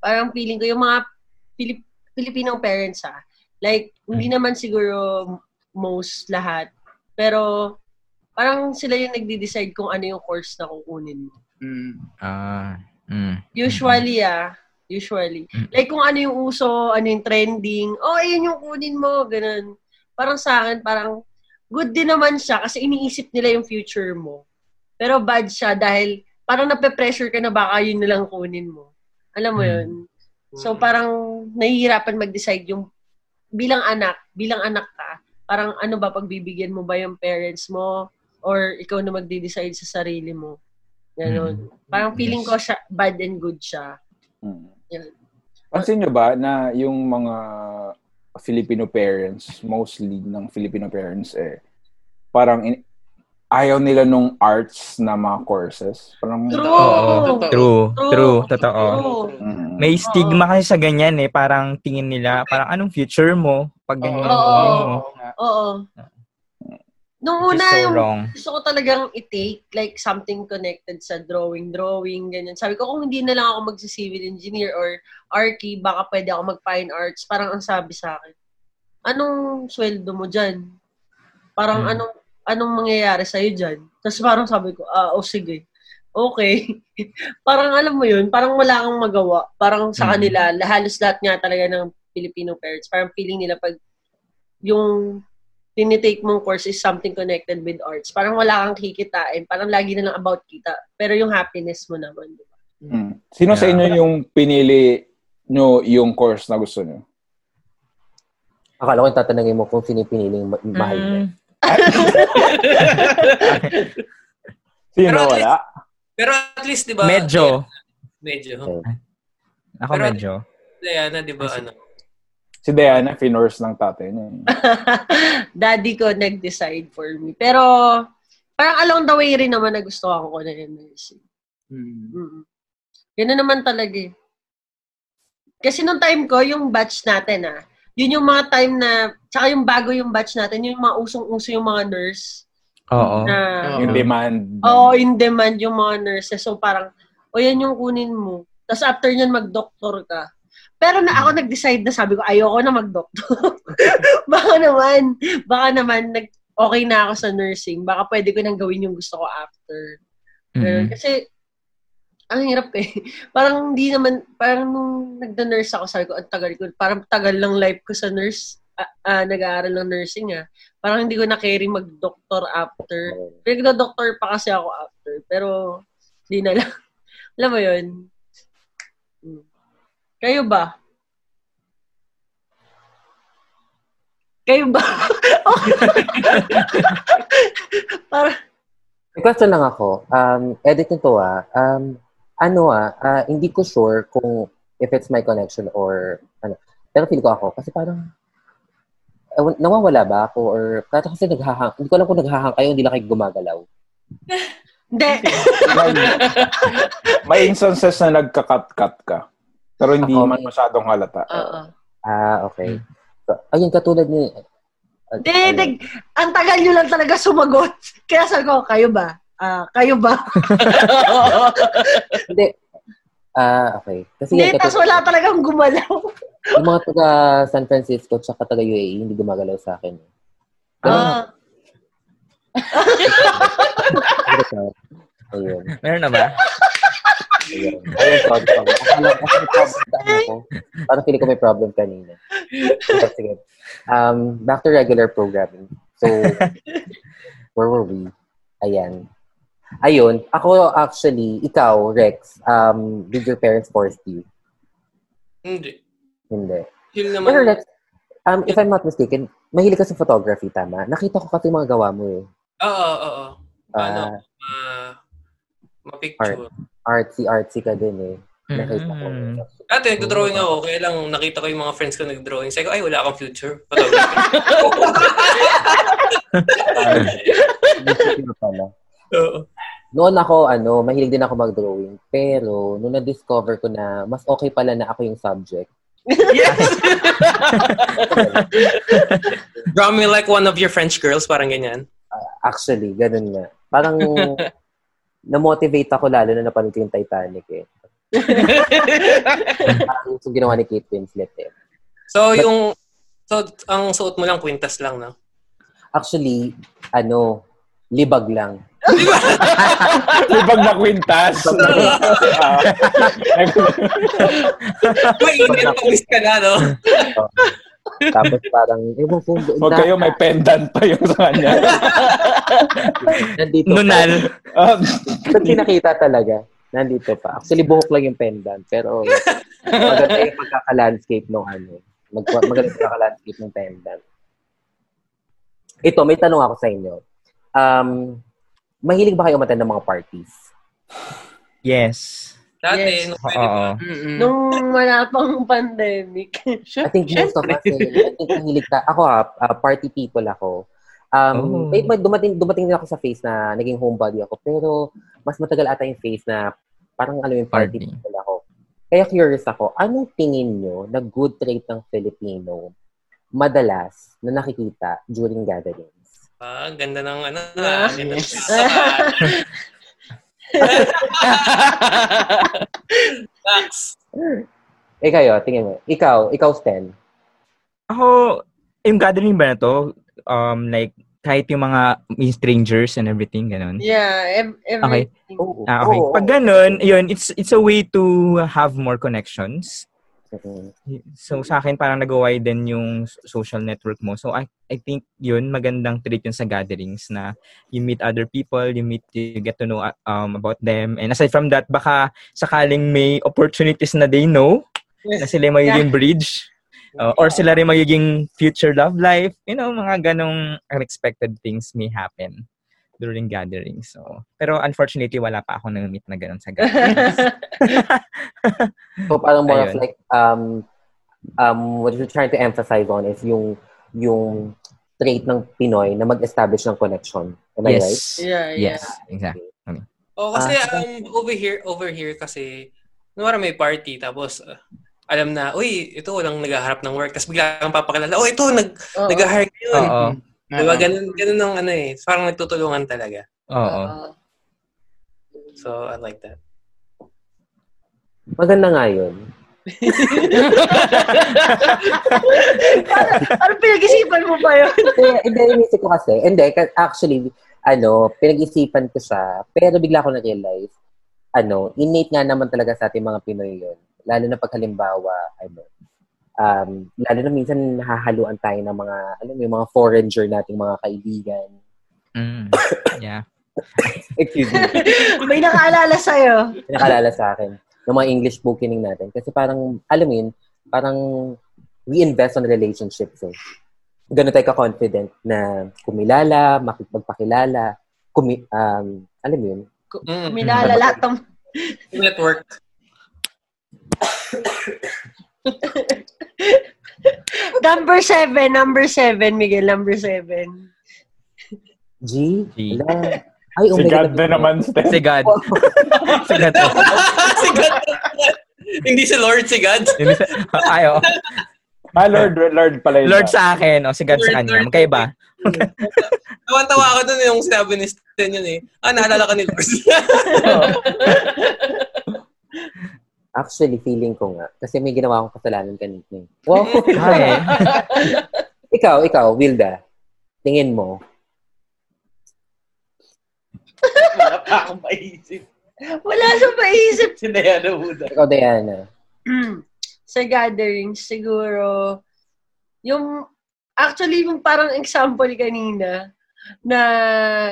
Parang feeling ko, yung mga Pilip- Pilipinong parents, ha? Like, hindi naman siguro most lahat. Pero, parang sila yung nagdi-decide kung ano yung course na kukunin mo. Mm. Uh, mm. Usually, ah. Usually. Mm. Like, kung ano yung uso, ano yung trending. Oh, ayun yung kunin mo. Ganun. Parang sa akin, parang good din naman siya kasi iniisip nila yung future mo. Pero bad siya dahil parang nape-pressure ka na baka yun nilang kunin mo. Alam mo yun? So parang nahihirapan mag-decide yung bilang anak, bilang anak ka, parang ano ba, pagbibigyan mo ba yung parents mo or ikaw na magde-decide sa sarili mo. Ganun. Parang feeling ko siya, bad and good siya. Yan. Pansin nyo ba na yung mga Filipino parents, mostly ng Filipino parents, eh, parang in- ayaw nila nung arts na mga courses. Parang, true! Oh, true, true, true, totoo. True. Mm. May stigma kasi sa ganyan eh, parang tingin nila, parang anong future mo pag ganyan. Oo, oo. oo. Nung una, so yung wrong. Gusto ko talagang i-take, like something connected sa drawing, drawing, ganyan. Sabi ko, kung hindi na lang ako mag-civil engineer or archi, baka pwede ako mag-fine arts. Parang ang sabi sa akin, anong sweldo mo dyan? Parang hmm. anong anong mangyayari sa'yo dyan? Tapos parang sabi ko, ah, oh, sige. Okay. Parang alam mo yun, parang wala kang magawa. Parang sa hmm. kanila, halos lahat nga talaga ng Filipino parents. Parang feeling nila pag yung tinitake mong course is something connected with arts, parang wala kang kikitain. Parang lagi na lang about kita. Pero yung happiness mo naman, diba? Mm. Sino yeah. sa inyo yung pinili nyo yung course na gusto nyo? Akala ko yung tatanungin mo kung sino yung piniling bahay mo. Mm. Sino pero wala? Least, pero at least, di ba? Medyo. Medyo. Okay. Ako pero medyo. Si Dayana, di ba? Ano? Si Dayana, finors ng tatay niya. Daddy ko nag-decide for me. Pero, parang along the way rin naman na gusto ako ko na M L C. Mm-hmm. Gano'n naman talaga eh. Kasi nung time ko, yung batch natin ah, yun yung mga time na, tsaka yung bago yung batch natin, yung mga usong-uso yung mga nurse. Oo. Na, in demand. Oo, in demand yung mga nurses. So parang, o yan yung kunin mo. Tapos after nyan, mag-doctor ka. Pero na ako nag-decide na, sabi ko, ayoko na mag-doctor. baka naman, baka naman, nag- okay na ako sa nursing. Baka pwede ko nang gawin yung gusto ko after. Mm-hmm. Kasi, ang hirap eh. Parang hindi naman, parang nung nagda-nurse ako, sabi ko, ang tagal ko, parang tagal lang life ko sa nurse, uh, uh, nag-aaral ng nursing ah. Parang hindi ko na-carry mag-doctor after. Pero nag-doctor pa kasi ako after. Pero, hindi na lang. Alam mo yun? Kayo ba? Kayo ba? Parang, question lang ako. Um, edit nito ah. Um, ano ah, uh, hindi ko sure kung if it's my connection or ano. Pero feel ko ako kasi parang uh, nawawala ba ako or kasi naghahang, hindi ko alam kung naghahang kayo, hindi lang kayo gumagalaw. Hindi. May instances na nagka-cut-cut ka. Pero hindi ako, man masyadong halata. Uh-uh. Ah, okay. So, ayun, katulad ni Hindi, ang tagal nyo lang talaga sumagot. Kaya sabi ko, kayo ba? Uh, kayo ba? Hindi. Ah, uh, okay. Kasi hindi, tapos wala talagang gumalaw. Yung mga taga San Francisco at saka taga U A E, hindi gumagalaw sa akin. Ah. Meron na ba? Parang feeling ko may problem kanina. Sige. Um, back to regular programming. So, where were we? Ayan. Ayun. Ako actually, ikaw, Rex, um, did your parents force you? Hindi. Hindi. Naman. Pero Rex, um, if I'm not mistaken, mahilig ka sa photography, tama? Nakita ko kasi mga gawa mo eh. Oo, oo, oo. Ano? Uh, mapicture. Art. Artsy, artsy ka din eh. Nakita ko. Mm-hmm. Dati, nag-drawing ako. Kaya lang, nakita ko yung mga friends ko nag-drawing. Sabi ko, ay, wala akong future. Photography. Noon ako, ano, mahilig din ako mag-drawing. Pero, noon na-discover ko na, mas okay pala na ako yung subject. Yes! Draw me like one of your French girls. Parang ganyan. Uh, actually, ganun nga. Parang, na-motivate ako lalo na napanood ko yung Titanic eh. Parang yung ginawa ni Kate Winslet eh. So, but, yung... So, ang suot mo lang, kwintas lang, no? Actually, ano, libag lang. libag na kwintas? May init ka na, no? Tapos parang, eh, wag po. Huwag kayo, may pendant pa yung sa kanya. Nandito Nunal. Pa. Pag pinakita talaga, nandito pa. Actually, buhok lang yung pendant. Pero, maganda yung magkaka-landscape ng ano. Mag- maganda yung magkaka-landscape ng pendant. Ito, may tanong ako sa inyo. Um, mahilig ba kayo umattend ng mga parties? Yes. Dati, yes. Nung, uh, nung wala pang pandemic. I think most of us, I think mahilig ta. Ako ha, uh, party people ako. Um, oh. may, dumating, dumating din ako sa phase na naging homebody ako. Pero mas matagal ata yung phase na parang alam yung party, party people ako. Kaya curious ako, anong tingin nyo na good trait ng Filipino madalas na nakikita during gatherings? Ah, ganda ng ano. Ah, ganda yes. ng Thanks. Eh kayo, tingin mo. Ikaw, ikaw Sten. Ako, yung gathering ba na to? Um, like, kahit yung mga strangers and everything, ganun? Yeah, ev- everything. Okay. Oh, ah, okay. Oh, oh. Pag ganun, yun, it's, it's a way to have more connections. So sa akin parang nag-widen yung social network mo. So I I think yun, magandang treat yun sa gatherings na you meet other people, you meet you get to know um about them. And aside from that, baka sakaling may opportunities na they know, yes, na sila magiging yeah. bridge uh, or sila rin magiging future love life. You know, mga ganong unexpected things may happen during gatherings. So, pero unfortunately, wala pa ako na-meet na ganun sa gatherings. So, parang more Ayun. of like, um, um, what you're trying to emphasize on is yung, yung trait ng Pinoy na mag-establish ng connection. Am I yes. right? Yeah, yeah. Yes, exactly. Okay. Oh, kasi uh, um, over here, over here kasi, naman may party, tapos, uh, alam na, uy, ito walang naghaharap ng work, tapos bigla kang papakilala, oh, ito, nag, oh, nag-hire ka yun. Oo. Diba, ganun, ganun ang ano eh. Parang nagtutulungan talaga. Oo. So, I like that. Maganda nga yun. Parang pinag-isipan mo ba yun? Hindi, inisip ko kasi. Hindi, actually, ano, pinag-isipan ko siya. Pero bigla ko na-realize, ano, innate nga naman talaga sa ating mga Pinoy yun. Lalo na pag halimbawa, ano, Um, lalo na minsan nahahaluan tayo ng mga, alam mo, yung mga foreigner nating mga kaibigan. Mm, yeah. Excuse me. May nakaalala sa'yo. May nakaalala sa akin. Ng mga English booking natin. Kasi parang, alam mo yun, parang we invest on relationships eh. Ganun tayo ka-confident na kumilala, magpakilala, kumi, um, alam mo yun. Kumilala lahat ng network. Number seven, number seven, Miguel, number seven. G? G. Ala. Ay, oh si God na naman, Sten. Si God. Si God. Si God. Hindi si Lord, si God. Ay, oh. Ah, Lord, Lord pala yun. Lord sa akin, oh, si God Lord, sa kanya. Magkaiba. Tawa-tawa ako dun yung sinabi ni Sten yun eh. Ah, naalala ka ni Lord. Actually, feeling ko nga. Kasi may ginawa akong kasalanan kanina. Wow! Hi! Ikaw, ikaw, Wilda. Tingin mo. Wala pa akong maisip. Wala siyang maisip. Si Dayana Buda. Ikaw, Dayana. Sa gatherings, siguro, yung, actually, yung parang example kanina, na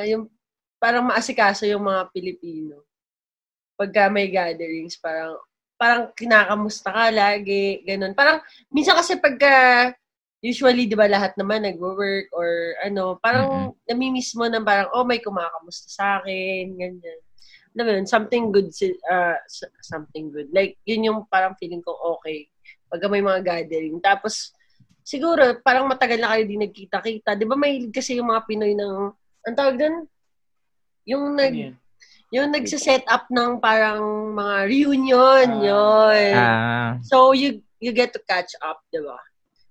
yung parang maasikaso yung mga Pilipino. Pagka may gatherings, parang, parang kinakamusta ka lagi, ganun. Parang, minsan kasi pagka, usually, di ba, lahat naman nag-work or ano, parang mm-hmm. namimiss mo na parang, oh, may kumakamusta sa akin, ganyan. Alam mo yun, something good, uh, something good. Like, yun yung parang feeling ko okay pagka may mga gathering. Tapos, siguro, parang matagal na kayo din nagkita-kita. Di ba, may kasi yung mga Pinoy ng, ang tawag doon? Yung nag... Yeah. Yung nagse-set up ng parang mga reunion, uh, yun. Uh, so, you you get to catch up, di ba?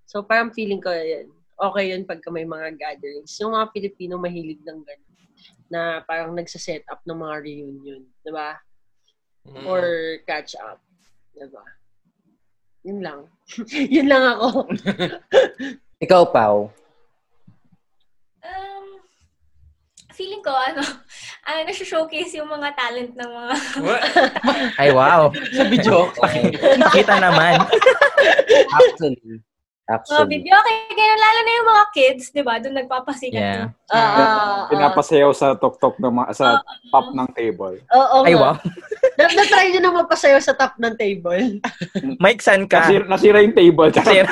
So, parang feeling ko, yun, okay yun pagka may mga gatherings. Yung mga Pilipino mahilig ng ganun. Na parang nagse-set up ng mga reunion, di ba? Mm. Or catch up, di ba? Yun lang. Yun lang ako. Ikaw, Pao. Feeling ko, ano, uh, nasa-showcase yung mga talent ng mga... Ay, wow. Sabi joke. Nakita naman. Absolutely. Absolutely. Oh, video, okay. Ganyan, lalo na yung mga kids, di ba? Doon nagpapasikat. Yeah. Uh, uh, Pinapasayaw sa tok-tok ng mga, sa uh, top ng table. Oo. Uh, uh, Ay, wow. Na-try nyo na mapasayaw sa top ng table. Mike, saan ka? Nasira, nasira yung table. Nasira.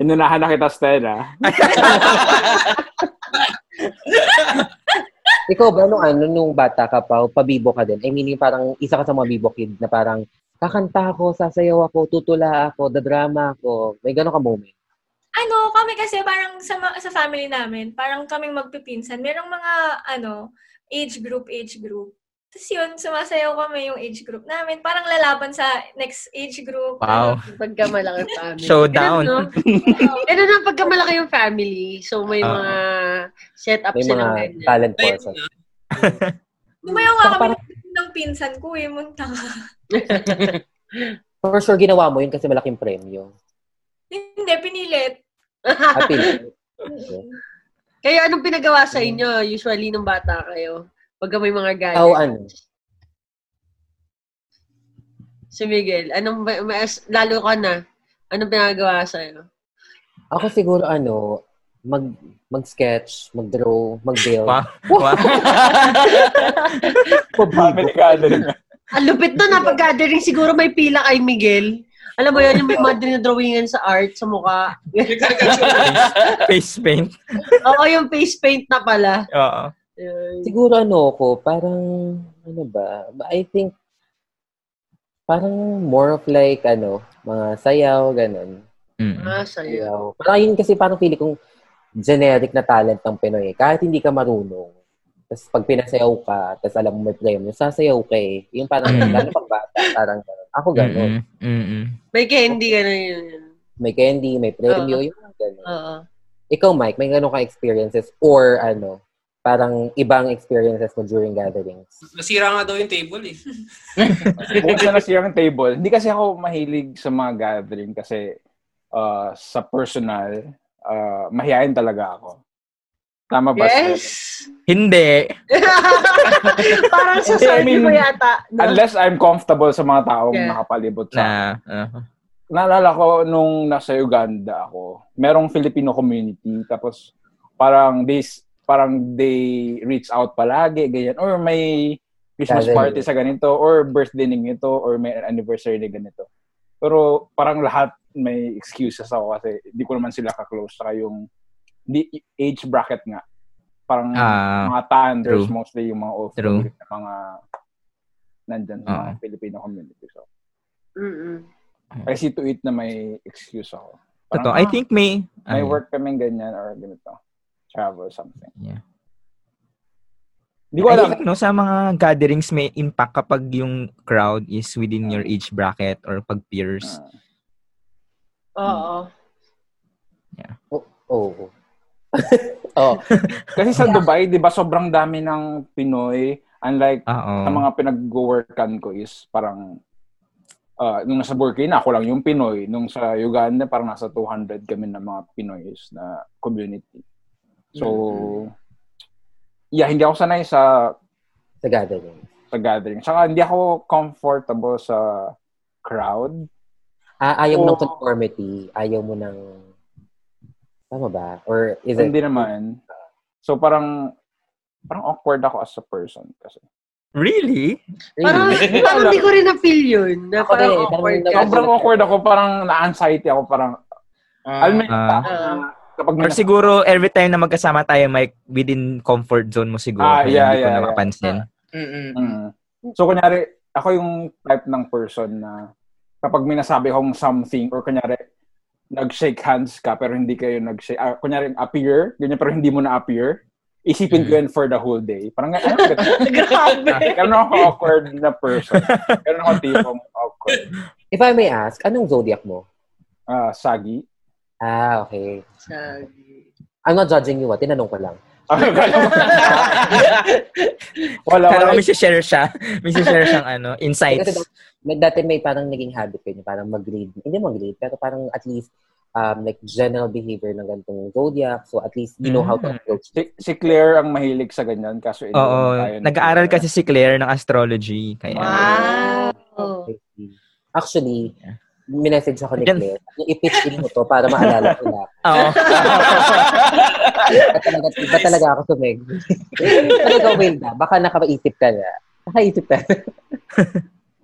Inunahan na kita, Sten, ah. Ikaw ba, nung ano, nung bata ka pa, pabibo ka din? I mean, parang isa ka sa mga bibo kid na parang, kakanta ako, sasayaw ako, tutula ako, dadrama ako. May gano'n ka moment? Ano, kami kasi parang sa sa family namin, parang kaming magpipinsan. Merong mga, ano, age group, age group. Tapos yun, sumasayaw kami yung age group namin. Parang lalaban sa next age group. Wow. Ano, pagka malaki yung family. Showdown. Ano na, pagka malaki yung family. So, may uh, mga set-up sila. May mga ganyan. Talent person. Tumayaw nga so, kami parang... ng pinsan ko eh. Munta ka. For sure, ginawa mo yun kasi malaking premyo. Hindi, pinilit. Ah, pinilit. Okay. Kaya anong pinagawa sa inyo usually nung bata kayo? Pagka may mga galing. Oh, ano? si Miguel? Anong, lalo ka na, anong pinagawa sa'yo? Ako siguro ano, mag, mag-sketch, mag-draw, mag-build. Pa? Pa? Family gathering. Ang lupit na na pag-gathering. Siguro may pila kay Miguel. Alam mo yun, yung may madre na drawingan sa art, sa mukha. Face paint. Oo, yung face paint na pala. Oo. Siguro ano ko, parang, ano ba, I think, parang more of like, ano, mga sayaw, ganun. Mm-hmm. Ah, sayaw. Parang yun kasi parang feeling kong generic na talent ng Pinoy. Kahit hindi ka marunong, tapos pag pinasayaw ka, tapos alam mo may premyo, sasayaw ka eh. Yung parang, gano'n pang bata, parang gano'n. Ako gano'n. Mm-hmm. May candy, gano'n yun. May candy, may premyo, uh-huh. Yung gano'n. Uh-huh. Ikaw, Mike, may gano'n kang experiences or ano, parang ibang experiences mo during gatherings? Nasira nga daw yung table eh. Bukod sa nasira yung table, hindi kasi ako mahilig sa mga gathering kasi uh, sa personal, uh, mahihain talaga ako. Tama ba? Yes! Hindi. Parang society I mean, mo yata. No? Unless I'm comfortable sa mga taong yeah. nakapalibot sa akin. Uh-huh. Naalala ko nung nasa Uganda ako, merong Filipino community, tapos parang this, parang they reach out palagi, ganyan. Or may Christmas party sa ganito, or birthday nito, or may anniversary na ganito. Pero parang lahat may excuses ako kasi hindi ko naman sila ka-close. Saka yung the age bracket nga. Parang uh, mga tanders, true. Mostly yung mga off na mga nandyan sa uh-huh. mga Filipino community. So, kasi to it na may excuse ako. Parang, ah, I think may... May uh, work kami ganyan or ganito. Travel something. Yeah. Di ko alam. I think, no, sa mga gatherings, may impact kapag yung crowd is within uh-huh. your age bracket or pag peers. Oo. Uh-huh. Yeah. Oh. oh. Oh. Kasi sa Dubai, 'di ba, sobrang dami ng Pinoy, unlike Uh-oh. sa mga pinag-workan ko is parang uh, nung nasa Burkina, ako lang yung Pinoy, nung sa Uganda parang nasa two hundred kami ng mga Pinoy na community. So yeah, hindi ako sanay sa sa gathering. Sa gathering. Saka hindi ako comfortable sa crowd. Ah, ayaw so, ng conformity, ayaw mo ng tama ba? Or is hindi it... Hindi naman. So, parang parang awkward ako as a person kasi. Really? Parang really? Parang hindi ko rin na-feel yun. Na parang okay, awkward. Sobrang awkward ako. Parang na-anxiety ako. Parang... Uh, I mean, uh, uh, kapag or na- siguro, every time na magkasama tayo, Mike, within comfort zone mo siguro. Ah, yeah, hindi yeah, ko yeah, nakapansin. Yeah. Mm. So, kunyari, ako yung type ng person na kapag may nasabi akong something or kunyari, nag-shake hands ka pero hindi kayo nag-shake. Ah, kunyari, appear, ganyan pero hindi mo na-appear. Isipin ko yun for the whole day. Parang, ano? Grabe! Karoon ako awkward na person. Karoon ako tipong awkward. If I may ask, anong zodiac mo? Ah, uh, Sagi. Ah, okay. Sagi. I'm not judging you, ah. Tinanong ko lang. Wala, kala ko may share siya. May share siyang ano, insights. Kasi dati may parang naging habit ko yun, parang mag-read. Hindi mag-read, pero parang at least um, like general behavior ng ganitong zodiac. So at least you know how to approach it. Si, si Claire ang mahilig sa ganyan. Kaso ito, oo, nag-aaral kasi si Claire ng astrology. Kaya, wow! Actually, minessage ako ni Claire. I-pitch in mo to para maalala ko na. Oo. Iba talaga, iba talaga ako sumeg. Talaga, Wilda. Baka nakaisip ka na. Nakaisip ka na.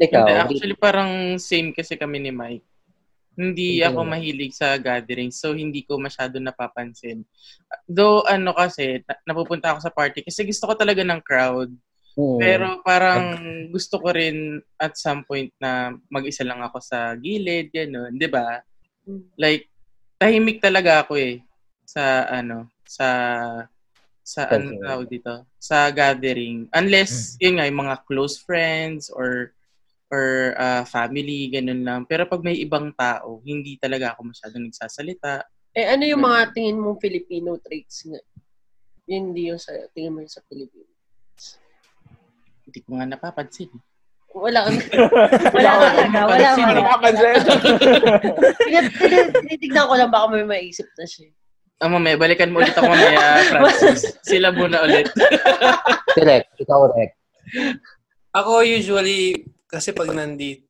Ikaw. Actually, parang same kasi kami ni Mike. Hindi ako mahilig sa gatherings, so hindi ko masyado napapansin. Though, ano kasi, napupunta ako sa party kasi gusto ko talaga ng crowd. Pero parang gusto ko rin at some point na mag-isa lang ako sa gilid, gano'n, di ba? Like, tahimik talaga ako eh sa ano, sa sa ano daw dito, sa gathering. Unless, yun nga, yung mga close friends or or uh, family, gano'n lang. Pero pag may ibang tao, hindi talaga ako masyadong nagsasalita. Eh, ano yung mga tingin mong Filipino traits nga? Yun, hindi yung sa, tingin mo sa Filipino. Hindi ko nga napapansin. Wala. Wala talaga. Wala. Hindi ko napapansin. Tinitignan ko lang baka may maisip na siya. Ah, mamaya. Balikan mo ulit ako mamaya, Francis. Sila muna ulit. Direct. Ikaw, Direct. Ako usually, kasi pag nandito,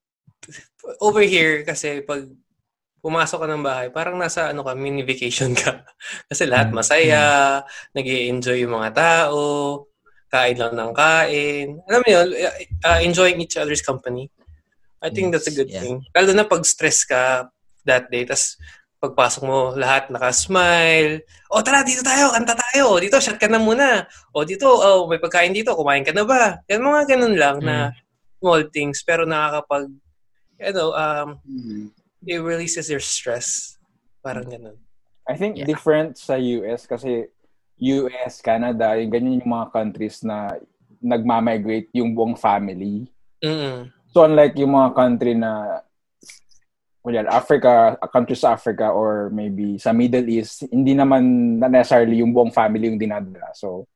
over here kasi pag pumasok ka ng bahay, parang nasa ano ka, mini vacation ka. Kasi lahat masaya, mm-hmm. nag-i-enjoy yung mga tao, kain lang ng kain. Alam mo yun, uh, enjoying each other's company. I think that's a good yeah. thing. Lalo na pag stress ka that day, tas pagpasok mo, lahat naka-smile. O tara, dito tayo, kanta tayo. Dito, shot ka na muna. O dito, oh, may pagkain dito, kumain ka na ba? Yan mga ganun lang mm-hmm. na small things, pero nakakapag, you know, um, mm-hmm. it releases their stress. Parang ganun. I think yeah. different sa U S kasi U S, Canada, yung ganyan yung mga countries na nagmamigrate yung buong family. Mm-hmm. So unlike yung mga country na well, Africa, countries sa Africa or maybe sa Middle East, hindi naman na necessarily yung buong family yung dinadala. So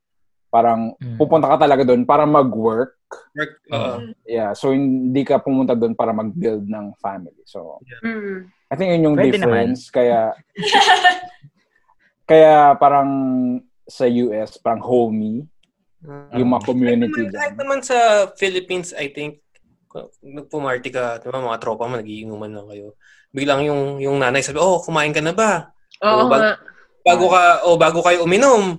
parang mm-hmm. pupunta ka talaga doon para mag-work. Work, uh-huh. Yeah, so hindi ka pumunta doon para mag-build ng family. So, mm. I think yun yung pwede difference. Naman. Kaya, kaya parang sa U S, parang homey, uh-huh. yung mga community. Kahit naman sa Philippines, I think, nagpumarty ka, diba, mga tropa mo, nagiinuman lang kayo. Biglang yung, yung nanay sabi, oh, kumain ka na ba? Oo, oh, bago, bago ka, oh, bago kayo uminom.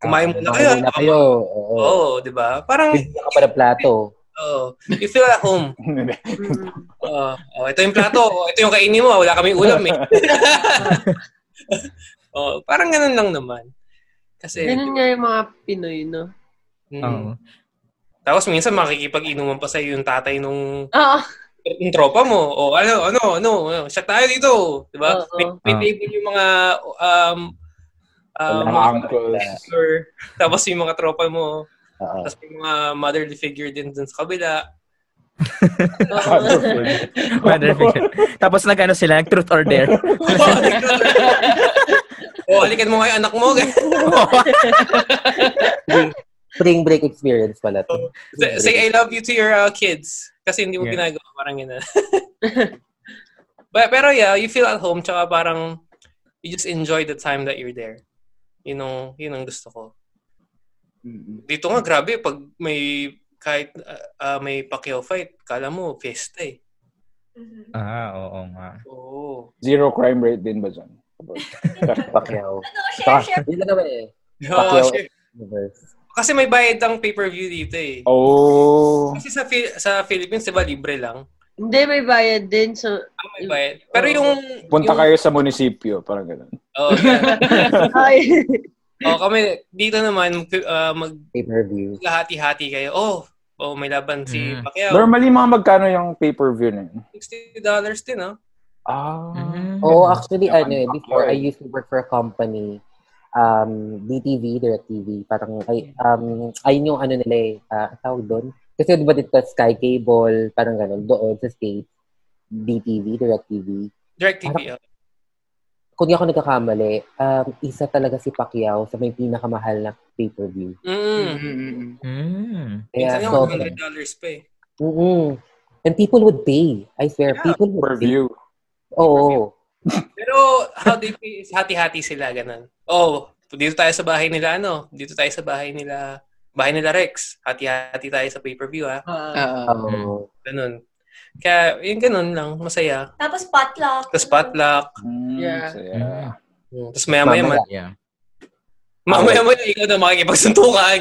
Kumain muna kayo. Kumain na kayo. Oo, oh, di ba? Parang... Pisa ka pa ng plato. Oo. Oh, you feel at home. Oo. Oh, ito yung plato. Ito yung kainin mo. Wala kaming ulam eh. Oh, parang ganun lang naman. Kasi... Ganun nga yung mga Pinoy, no? Oo. Mm. Uh-huh. Tapos minsan makikipag-inuman pa sa'yo yung tatay nung... Uh-huh. yung tropa mo. O oh, ano, ano, ano. Shot tayo dito. Di ba? Uh-huh. May table yung mga... um Um, uncles. Or, tapos yung mga tropa mo. Uh-oh. Tapos yung mga motherly figure din dun sa kabila. Motherly figure. Tapos nag-ano sila, nag-truth or dare. O, alikan mo kayo anak mo. Spring break experience pala. To. Say, say I love you to your uh, kids. Kasi hindi mo yeah. ginagawa. Parang yun na. But, pero yeah, you feel at home. Tsaka parang you just enjoy the time that you're there. Yun ang, yun ang gusto ko. Dito nga, grabe, pag may, kahit uh, uh, may Pacquiao fight, kala mo, fiesta eh. Mm-hmm. Ah, oo nga. Oh. Zero crime rate din ba dyan? Pacquiao. Ano, share, share. Dito naman eh. Pacquiao. Kasi may bayad ang pay-per-view dito eh. Oh. Kasi sa, sa Philippines, diba, libre lang. Hindi, may bayad din. So, ah, may bayad. Pero yung... Punta yung, kayo sa munisipyo, parang gano'n. Oo. Oh, okay. oh, kami, dito naman, uh, mag... Pay-per-view. Lahati-hati kayo. Oh, oh may laban si mm. Pacquiao. Normally, mga magkano yung pay-per-view na yun? sixty dollars din, oh. Ah. Mm-hmm. Oh, actually, yeah, ano, man, before okay. I used to work for a company, um, D T V, DirecTV, parang, ay, um, ayun yung ano nila eh, uh, tawag doon. Kasi diba dito Sky Cable, parang gano'n, doon sa States, D T V, DirecTV. DirecTV, oh. Kung di ako nagkakamali, um, isa talaga si Pacquiao sa may pinakamahal na pay-per-view. Mm-hmm. Mm-hmm. Kaya, so, one hundred dollars pa eh. Mm-hmm. And people would pay. I swear, yeah, people would pay. Pay-per-view. Oo. Pero, how they pay is hati-hati sila, gano'n. Oh, dito tayo sa bahay nila, ano? Dito tayo sa bahay nila... Bahay nila Rex. Hati-hati tayo sa pay-per-view, ha? Oo. Ganun. Kaya, yung ganun lang. Masaya. Tapos potluck. Tapos potluck. Mm, yeah. yeah. Tapos maya-maya. Yeah. Maya-maya, ikaw na makikipagsuntukan.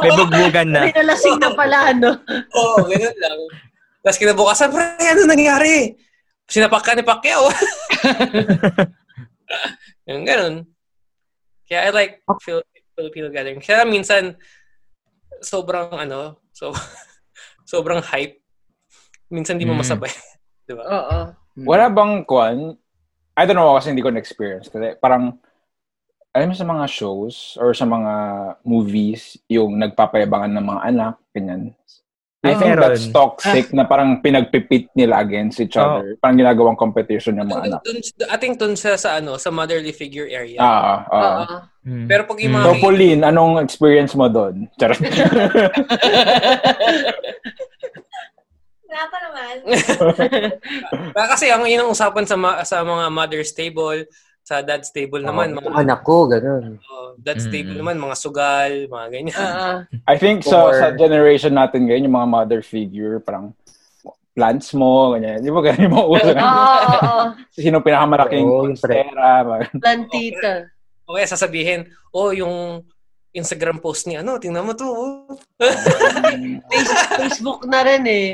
May bugbugan na. May nalasing na pala, ano? Oo, oh, ganun lang. Tapos kinabukasan, pre, ano nangyari? Sinapak ka ni Pacquiao. Yung ganun. Kaya I like... feel Filipino gathering. Kaya minsan, sobrang ano, so, sobrang hype. Minsan di mo masabay. Mm. Diba? Oo. Wala bang kwan? I don't know kasi hindi ko na-experience. Kasi parang, alam mo sa mga shows or sa mga movies, yung nagpapayabangan ng mga anak, ganyan. I oh, think meron. That's toxic ah. na parang pinagpipit nila against each other. Oh. Parang ginagawang competition ng mga anak. I think dun sa, sa, ano, sa motherly figure area. Ah, ah. Uh-huh. Mm. Pero pag yung mga... So, Pauline, anong experience mo dun? Charot. Wala pa naman. Kasi ang yun ang usapan sa, ma- sa mga mother's table, sa dad's table naman. Oh, mga, anak ko, gano'n. Uh, dad's mm. table naman, mga sugal, mga ganyan. Uh, I think so, sa generation natin ngayon, yung mga mother figure, parang plants mo, ganyan. Di ba ganyan yung mauusok? Oo. Sino pinakamalaking postera? Plantita. O kaya sasabihin, oh, yung Instagram post ni ano, tingnan mo to. Oh. Facebook na rin eh.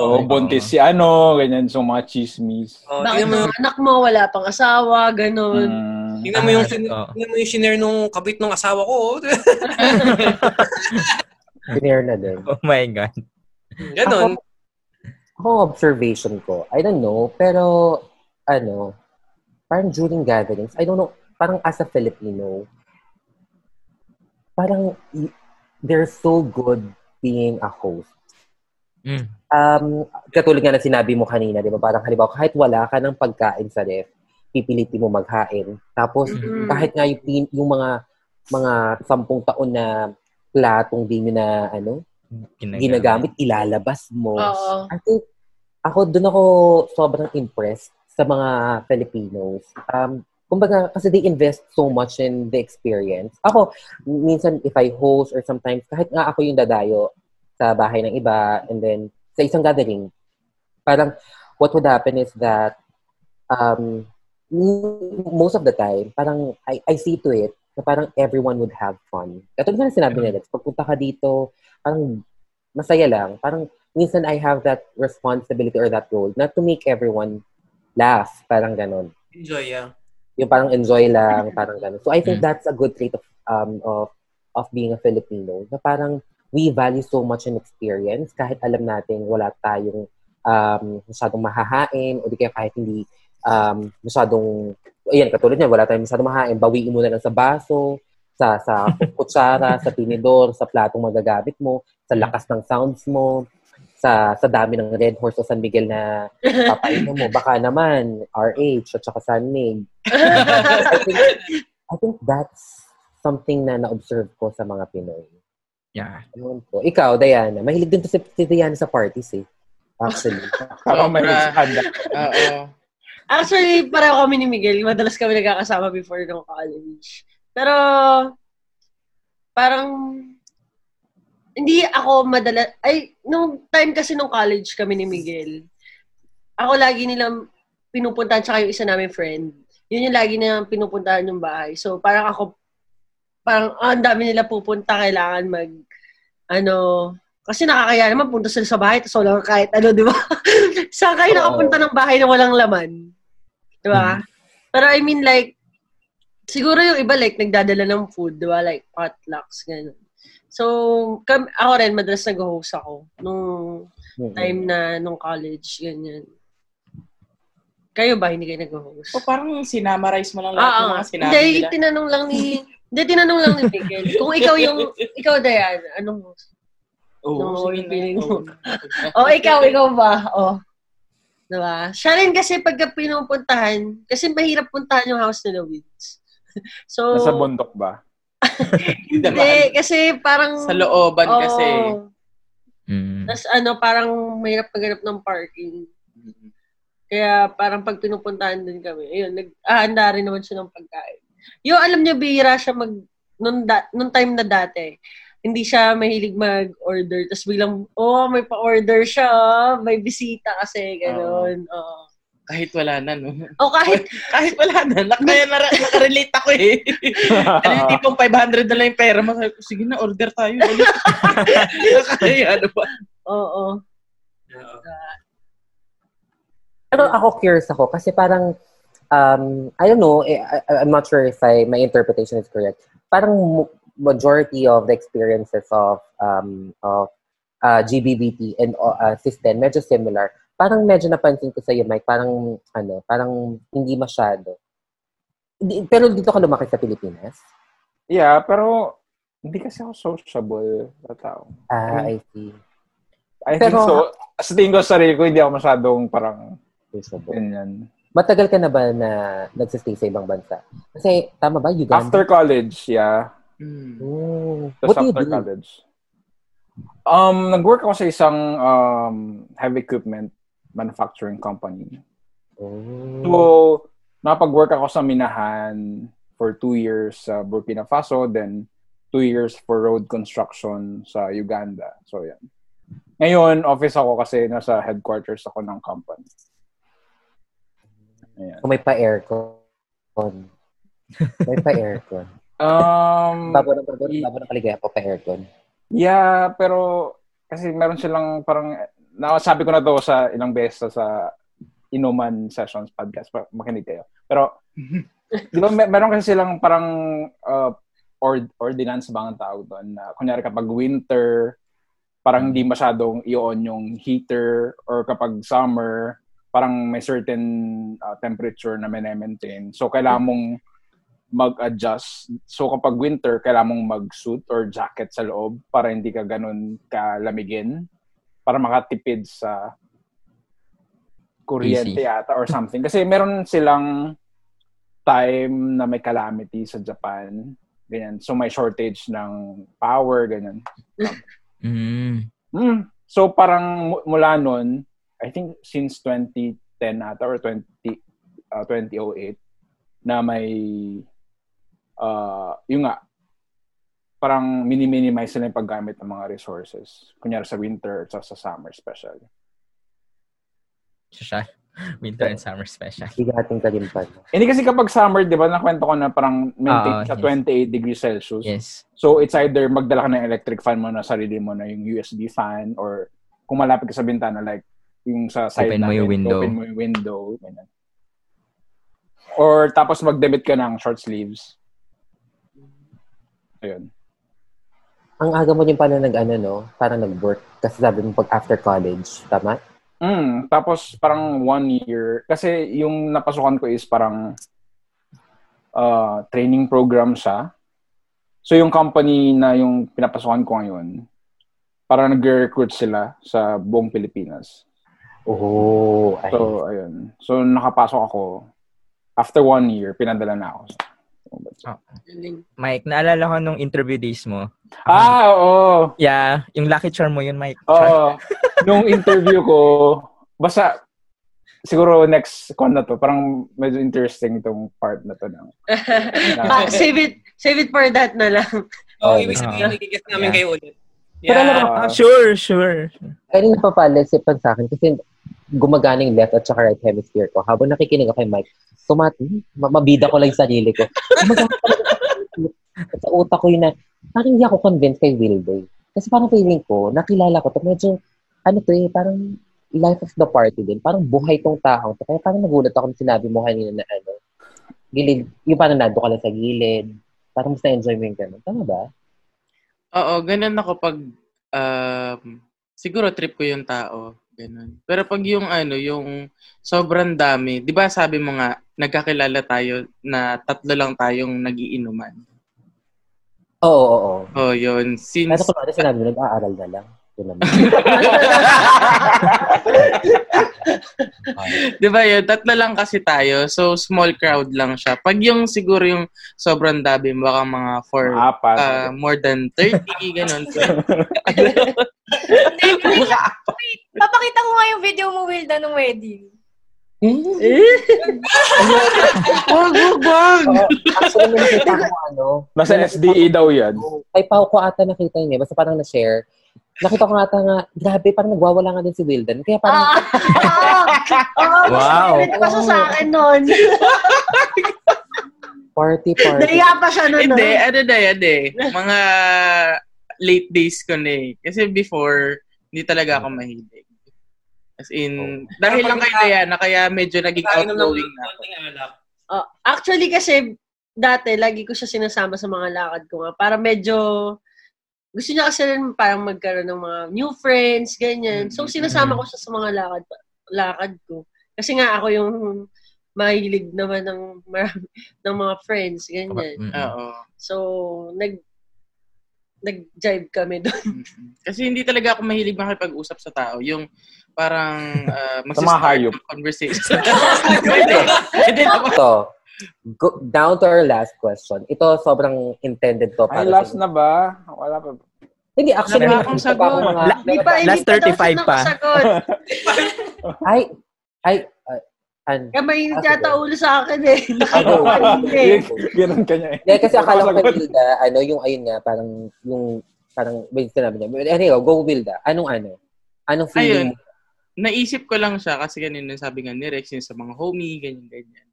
Oo, oh, buntis si ano, ganyan. So, mga chismis. Oh, bakit yung anak mo, wala pang asawa, ganun. Hmm. Tingnan mo yung tingnan mo yung shinare nung kabit ng asawa ko. Shinare na din. Oh my God. Ganon. Ako, observation ko, I don't know, pero, ano, parang during gatherings, I don't know, parang as a Filipino, parang they're so good being a host. Mm. Um, katulad nga na sinabi mo kanina, di ba? Parang halimbawa, kahit wala ka ng pagkain sa ref, pipilitin mo maghain. Tapos, mm-hmm. kahit nga yung, yung mga mga sampung taon na platong di nyo na ano, ginagamit, ginagamit ilalabas mo. Uh-oh. I think, ako, dun ako sobrang impressed sa mga Filipinos. Um, kumbaga, kasi they invest so much in the experience. Ako, minsan, if I host or sometimes, kahit nga ako yung dadayo sa bahay ng iba, and then, sa isang gathering, parang, what would happen is that, um, most of the time, parang I, I see to it na parang everyone would have fun. Katulad na sinabi ni Rex, pagpunta ka dito, parang masaya lang. Parang minsan I have that responsibility or that role not to make everyone laugh. Parang ganon. Enjoy, yeah. Yung parang enjoy lang, parang ganon. So I think mm. that's a good trait of um of of being a Filipino. Na parang we value so much an experience kahit alam natin wala tayong um, masyadong mahahain o di kaya kahit hindi Um, masyadong, ayan, katulad niya, wala tayong masyadong mahain. Bawiin mo na lang sa baso, sa sa kutsara, sa tinidor, sa platong magagamit mo, sa lakas ng sounds mo, sa sa dami ng Red Horse o San Miguel na papainom mo. Baka naman, R H at saka San Mig. I think, I think that's something na na-observe ko sa mga Pinoy. Yeah. Ko. Ikaw, Dayana. Mahilig din to si, si Dayana sa parties eh. Actually. Parang mahilig sa handa. Oo. Actually, pareho kami ni Miguel. Madalas kami nagkakasama before ng college. Pero, parang, hindi ako madalas, ay, nung time kasi nung college kami ni Miguel, ako lagi nilang pinupuntahan tsaka yung isa namin friend. Yun yung lagi nilang pinupuntahan yung bahay. So, parang ako, parang, ah, ang dami nila pupunta, kailangan mag, ano, kasi nakakaya naman, punta sila sa bahay, tapos wala kahit ano, di ba? Saan kayo nakapunta ng bahay na walang laman? Diba? Mm-hmm. Pero I mean like, siguro yung iba like nagdadala ng food, diba? Like potlucks, gano'n. So, kami, ako rin, madalas nag-host ako nung time na nung college, ganyan. Kayo ba, hindi kayo nag-host? O parang sinamarize mo lang lahat ng mga sinabi nila. Hindi, tinanong lang ni, hindi, tinanong lang ni Miguel. Kung ikaw yung, ikaw Diane, anong host? Oo, oh, hindi. Oo, oh, ikaw, ikaw ba? Oo. Oh. Diba? Siya rin kasi pagka pinupuntahan, kasi mahirap puntahan yung house nila Wids. So, nasa bundok ba? Hindi, kasi parang... Sa looban oh, kasi. Mm. Tapos ano, parang mahirap paghanap ng parking. Mm. Kaya parang pag pinupuntahan din kami, ayun, nag-ahanda rin naman siya ng pagkain. Yung alam niyo, bihira siya mag... Nung, da- nung time na dati, hindi siya mahilig mag-order. Tapos bilang, oh, may pa-order siya. May bisita kasi, gano'n. Uh, oh. Kahit wala na, no? O, oh, kahit... kahit wala na. Kaya nakarelate ako eh. Ano yung tipong five hundred na lang yung pera. Sige na, order tayo. Kaya, ano ba? Oo. Pero ako curious ako kasi parang, um, I don't know, I, I'm not sure if I, my interpretation is correct. Parang... majority of the experiences of um of uh, G B B T and uh, Sten medyo similar. Parang medyo napansin ko sa iyo, Mike, parang ano, parang hindi masyado. Di, pero dito ka lumaki sa Pilipinas? Yeah, pero hindi kasi ako sociable na tao. Ah, I, mean, I see. I pero, think so. Sa tingin ko sa sarili ko, hindi ako masyadong parang sociable. Ganyan. Matagal ka na ba na nagsistay sa ibang bansa? Kasi, tama ba? Uganda? After college, yeah. Mm. What do you do? College. Um, nag-work ako sa isang um, heavy equipment manufacturing company. Oh. So, napag-work ako sa Minahan for two years sa Burkina Faso, then two years for road construction sa Uganda. So, yan. Ngayon, office ako kasi nasa headquarters ako ng company. Ayan. Kung may pa-aircon. May pa-aircon. Um, Babo ng kaligaya po, pa-aircon. Yeah, pero kasi meron silang parang, nasabi ko na to sa ilang beses sa Inuman Sessions Podcast. Makinig kayo. Pero, di ba, mer- meron kasi silang parang uh, ord- ordinance ba ang tawag doon? Uh, kunyari kapag winter, parang di masyadong i-on yung heater, or kapag summer, parang may certain uh, temperature na maintain. So, kailangan mong mag-adjust. So, kapag winter, kailangan mong mag-suit or jacket sa loob para hindi ka ganun kalamigin. Para makatipid sa kuryente yata or something. Kasi meron silang time na may calamity sa Japan. Ganyan. So, may shortage ng power, ganyan. Mm. Mm. So parang mula nun, I think since twenty ten ata or twenty, uh, twenty oh eight na may uh, yung nga parang mini-minimize na yung paggamit ng mga resources. Kunyari sa winter at sa summer special. Siya winter and summer special. Higating kalimpad. Hindi kasi kapag summer, di ba, nakwento ko na parang maintain oh, sa yes. twenty-eight degrees Celsius. Yes. So, it's either magdala ka ng electric fan mo na sarili mo na yung U S B fan, or kung malapit ka sa bintana, like yung sa side open natin, mo yung window. Open mo yung window. Ganyan. Or tapos magdebit ka ng short sleeves. Ayun. Ang aga mo din pala nag-ano, no? Parang nag-work. Kasi sabi mo pag after college. Tama? Mm, tapos parang one year kasi yung napasukan ko is parang uh, training program siya. So yung company na yung pinapasukan ko ngayon, parang nag-recruit sila sa buong Pilipinas. Oh, ay. So ayun. So nakapasok ako. After one year, pinadala na ako. Oh. Mike, naalala ko nung interview days mo. Um, ah, oo. Yeah, yung lucky charm mo yun, Mike. Oo. Nung interview ko, basta, siguro next con na to, parang medyo interesting itong part na to. Na, na, ah, save it save it for that na lang. Oo, oh, ibig sabihin, magigit namin yeah. kayo ulit. Yeah. Pero, uh, sure, sure. Kaya rin napapalisipan sa akin kasi gumagaling left at saka right hemisphere ko. Habang nakikinig ako kay Mike, tumati, mabida ko lang sa sarili ko. Sa utak ko yun na, parang hindi ako convinced kay Wilday. Kasi parang feeling ko, nakilala ko to, medyo, ano to eh, parang life of the party din. Parang buhay tong tao. Kaya parang nagulat ako na sinabi mo kanina na ano, gilid, yung parang nando ka lang sa gilid. Parang mas na-enjoy mo yung ganun. Tama ba? Oo, ganun ako pag, uh, siguro trip ko yung tao. Ganun. Pero pag yung ano, yung sobrang dami, di ba sabi mo nga, nagkakilala tayo na tatlo lang tayong nagiinuman. Oo, oo, oo. Oo, yun. Since... Kasi kung ano sinabi mo, nag-aaral na lang. Di ba yun? Tatlo lang kasi tayo. So, small crowd lang siya. Pag yung siguro yung sobrang dabi, baka mga for uh, more than thirty, ganun. Papakita ko nga yung video mo, Wilda, nung wedding. Hmm? Eh? Wag, wag, wag! Actually, nakita ko ano. Nasa S D E daw yan. Kay Pao ko ata nakita yun eh. Basta parang na-share. Nakita ko nga ata nga, grabe, parang nagwawala nga din si Wilden. Kaya parang... Ah, oh, wow! Mas pa siya sa akin nun. Party, party. Daya pa siya nun. Hindi, ano na yan eh. Mga late days ko na eh. Kasi before, hindi talaga ako mahilig. As in, oh. dahil lang kay Dayana, kaya medyo naging outgoing na ako. Uh, actually kasi, dati, lagi ko siya sinasama sa mga lakad ko nga. Para medyo... Gusto niya kasi rin parang magkaroon ng mga new friends, ganyan. So, sinasama ko siya sa mga lakad, lakad ko. Kasi nga ako yung mahilig naman ng, marami, ng mga friends, ganyan. Mm-hmm. So, nag, nag-jive kami doon. Kasi hindi talaga ako mahilig makipag-usap sa tao. Yung parang uh, magsistart ng conversation. Hindi. Hindi ako. Go, down to our last question. Ito sobrang intended to para. Ay, last na ba? Wala pa. Hindi, actually wala akong sagot. Last thirty-five pa. Ay, ay, kamay yung tataulo sa akin eh. Ganun ka niya eh. Kasi akala ko kay Wilda, ano, yung ayun nga, parang, yung, parang, wait, sinabi niya. Anyway, go Wilda. Anong ano? Anong feeling? Ayun, naisip ko lang siya kasi ganyan sabi nga ni Rex yun sa mga homie, ganyan-ganyan.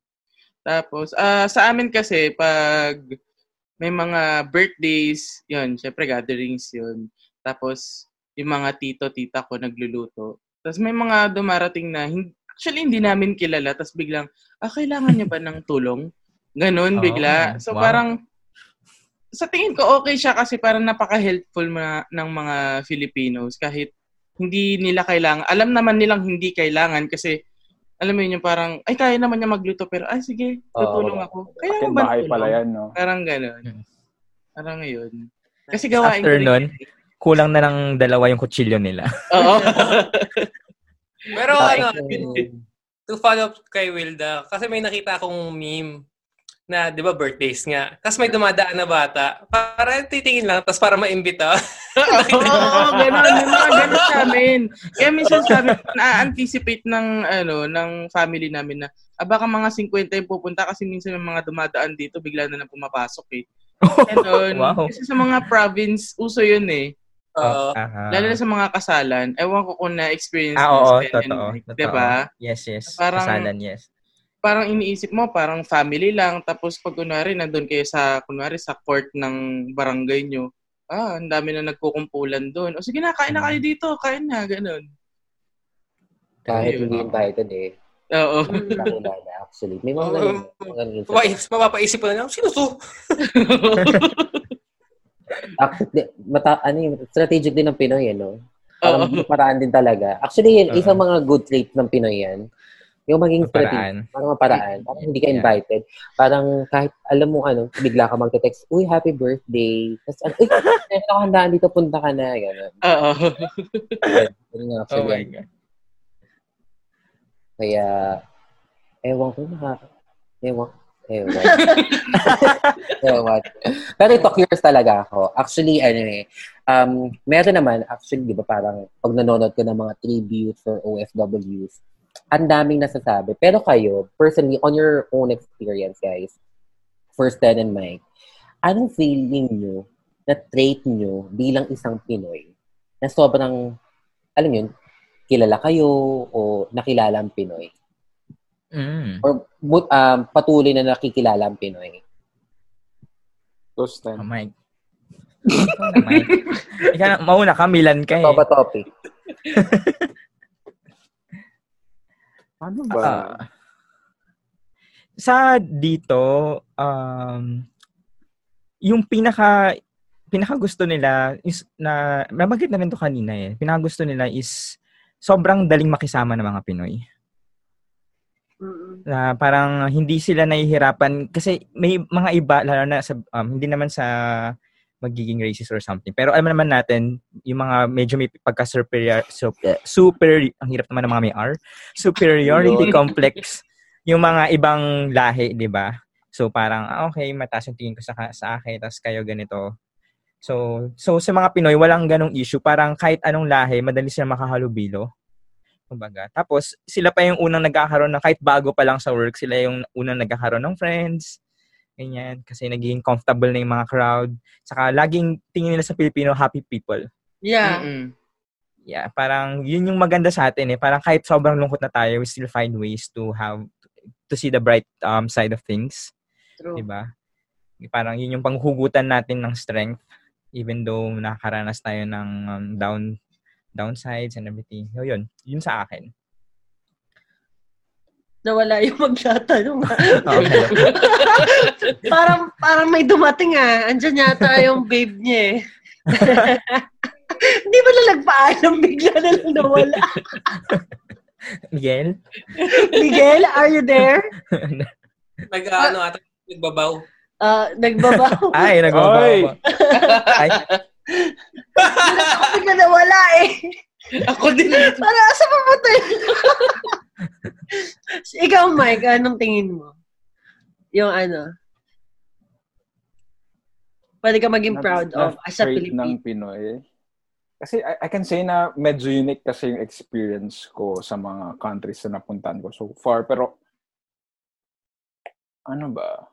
Tapos, uh, sa amin kasi, pag may mga birthdays, yun, syempre gatherings yun. Tapos, yung mga tito-tita ko nagluluto. Tapos may mga dumarating na, actually hindi namin kilala, tapos biglang, ah, kailangan niya ba ng tulong? Ganun, oh, bigla. So wow. Parang, sa tingin ko okay siya kasi parang napaka-helpful na, ng mga Filipinos kahit hindi nila kailangan. Alam naman nilang hindi kailangan kasi alam mo yun yung parang, ay, kaya naman niya magluto, pero, ay, sige, tutulong uh, ako. Kaya naman tulong. Pala yan, no? Parang gano'n. Parang yun. Kasi gawain after ko nun, kulang na ng dalawa yung kutsilyo nila. Oo. Pero, ano, to follow up kay Wilda, kasi may nakita akong meme na, di ba, birthdays nga. Tapos may dumadaan na bata. Para titingin lang, tapos para maimbita. Oo, oh, gano'n. Yung mga gano'n sa amin. Kaya minsan sa amin, na-anticipate ng, ano, ng family namin na, ah, baka mga fifty yung pupunta kasi minsan may mga dumadaan dito, bigla na lang pumapasok eh. Gano'n. Wow. Kasi sa mga province, uso yun eh. Uh, uh-huh. Lalo na sa mga kasalan. Ewan ko kung na-experience. Ah, oo, totoo. Diba? Yes, yes. Parang, kasalan, yes. Parang iniisip mo, parang family lang. Tapos pag kunwari, nandun kayo sa, kunwari, sa court ng barangay nyo. Ah, ang dami na nagkukumpulan doon. O sige na, kain na kayo dito. Kain na, ganun. Kahit hindi invited eh. Oo. Actually, may mga ganun. Mapapaisip mo na lang, sino to? Actually, mata- ano yun, strategic din ng Pinoy, eh, no? Parang paraan din talaga. Actually, yun, isang mga good trait ng Pinoy yan. Yung maging strategic. Parang maparaan. Parang hindi ka invited. Yeah. Parang kahit alam mo ano, bigla ka magte-text, uy, happy birthday. Tapos, uy, nakahandaan dito, punta ka na. Ganun. Oo. Oh my God. Kaya, ewan ko na. Ewan. Ewan. Ewan. Pero ito, curious talaga ako. Actually, anyway, um, meron naman, actually, di ba parang pag nanonood ka ng mga tributes or O F Ws, ang daming nasasabi. Pero kayo, personally, on your own experience, guys, for Sten and Mike, anong feeling nyo na trait nyo bilang isang Pinoy na sobrang, alam yun, kilala kayo o nakilala ang Pinoy? Mm. Or um, patuloy na nakikilala ang Pinoy? So, Sten. Oh, Mike. Ikaw na, Mike. Ikaw na, mauna ka, Milan ka eh. Toba topic. Ano ba? Uh, sa dito, um, yung pinaka, pinaka gusto nila is na, mabagit na rin to kanina eh, pinaka gusto nila is sobrang daling makisama ng mga Pinoy. Mm-hmm. Na parang hindi sila nahihirapan kasi may mga iba, lalo na sa, um, hindi naman sa magiging racist or something. Pero alam naman natin, yung mga medyo may pagka-superior, super, super, ang hirap naman ng mga may R, superiority complex, yung mga ibang lahi, di ba? So parang, ah, okay, mataas yung tingin ko sa, sa akin, tapos kayo ganito. So, so sa mga Pinoy, walang ganong issue. Parang kahit anong lahi, madali sila makahalubilo. Kumbaga. Tapos, sila pa yung unang nagkakaroon ng, kahit bago pa lang sa work, sila yung unang nagkakaroon ng friends. Ganyan, kasi naging comfortable na yung mga crowd. Saka laging tingin nila sa Pilipino, happy people. Yeah. Mm-mm. Yeah, parang yun yung maganda sa atin eh. Parang kahit sobrang lungkot na tayo, we still find ways to have, to see the bright um, side of things. True. Diba? Parang yun yung panghugutan natin ng strength. Even though nakakaranas tayo ng um, down downsides and everything. So yun, yun sa akin. Nawala yung magtatanong. Oh, parang, parang may dumating ah. Andiyan yata yung babe niya eh. Hindi ba nalagpaalam? Bigla na lang nawala. Miguel? Miguel, are you there? Nag, uh, ano, ata, nagbabaw. Uh, nagbabaw? Ay, nagbabaw. Ay. Ay. Bigla na nawala eh. Ako din. Para asa mapunta yun? Ikaw, Mike, anong tingin mo? Yung ano? Pwede ka maging proud na, of na, as a Filipino. Ng Pinoy. Kasi I, I can say na medyo unique kasi yung experience ko sa mga countries na napuntahan ko so far. Pero, ano ba?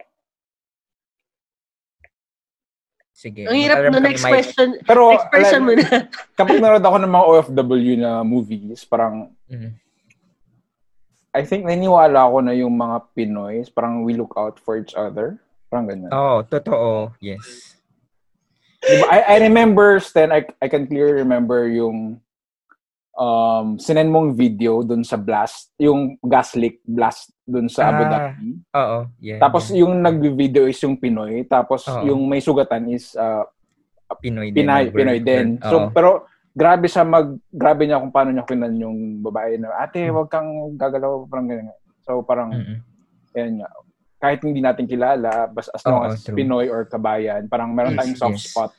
Sige. Ang hirap na next question. Pero, next question like, mo na. Kapag narod ako ng mga O F W na movies, parang, mm-hmm. I think naniniwala ako na yung mga Pinoy, parang we look out for each other. Parang ganyan. Oo, oh, totoo. Yes. Diba, I, I remember, Sten, I, I can clearly remember yung um, sinend mong video dun sa blast, yung gas leak blast dun sa ah, Abu Dhabi. Oo. Yeah, tapos yeah. Yung nag-video is yung Pinoy, tapos uh-oh. Yung may sugatan is uh, Pinoy din. Pinay, Pinoy din. So, pero grabe sa mag, grabe niya kung paano niya kinan yung babae na, ate, wag kang gagalaw, parang ganyan. So, parang, yan nga. Kahit hindi natin kilala, bas as long uh-oh, as true. Pinoy or kabayan, parang meron yes, tayong soft yes. spot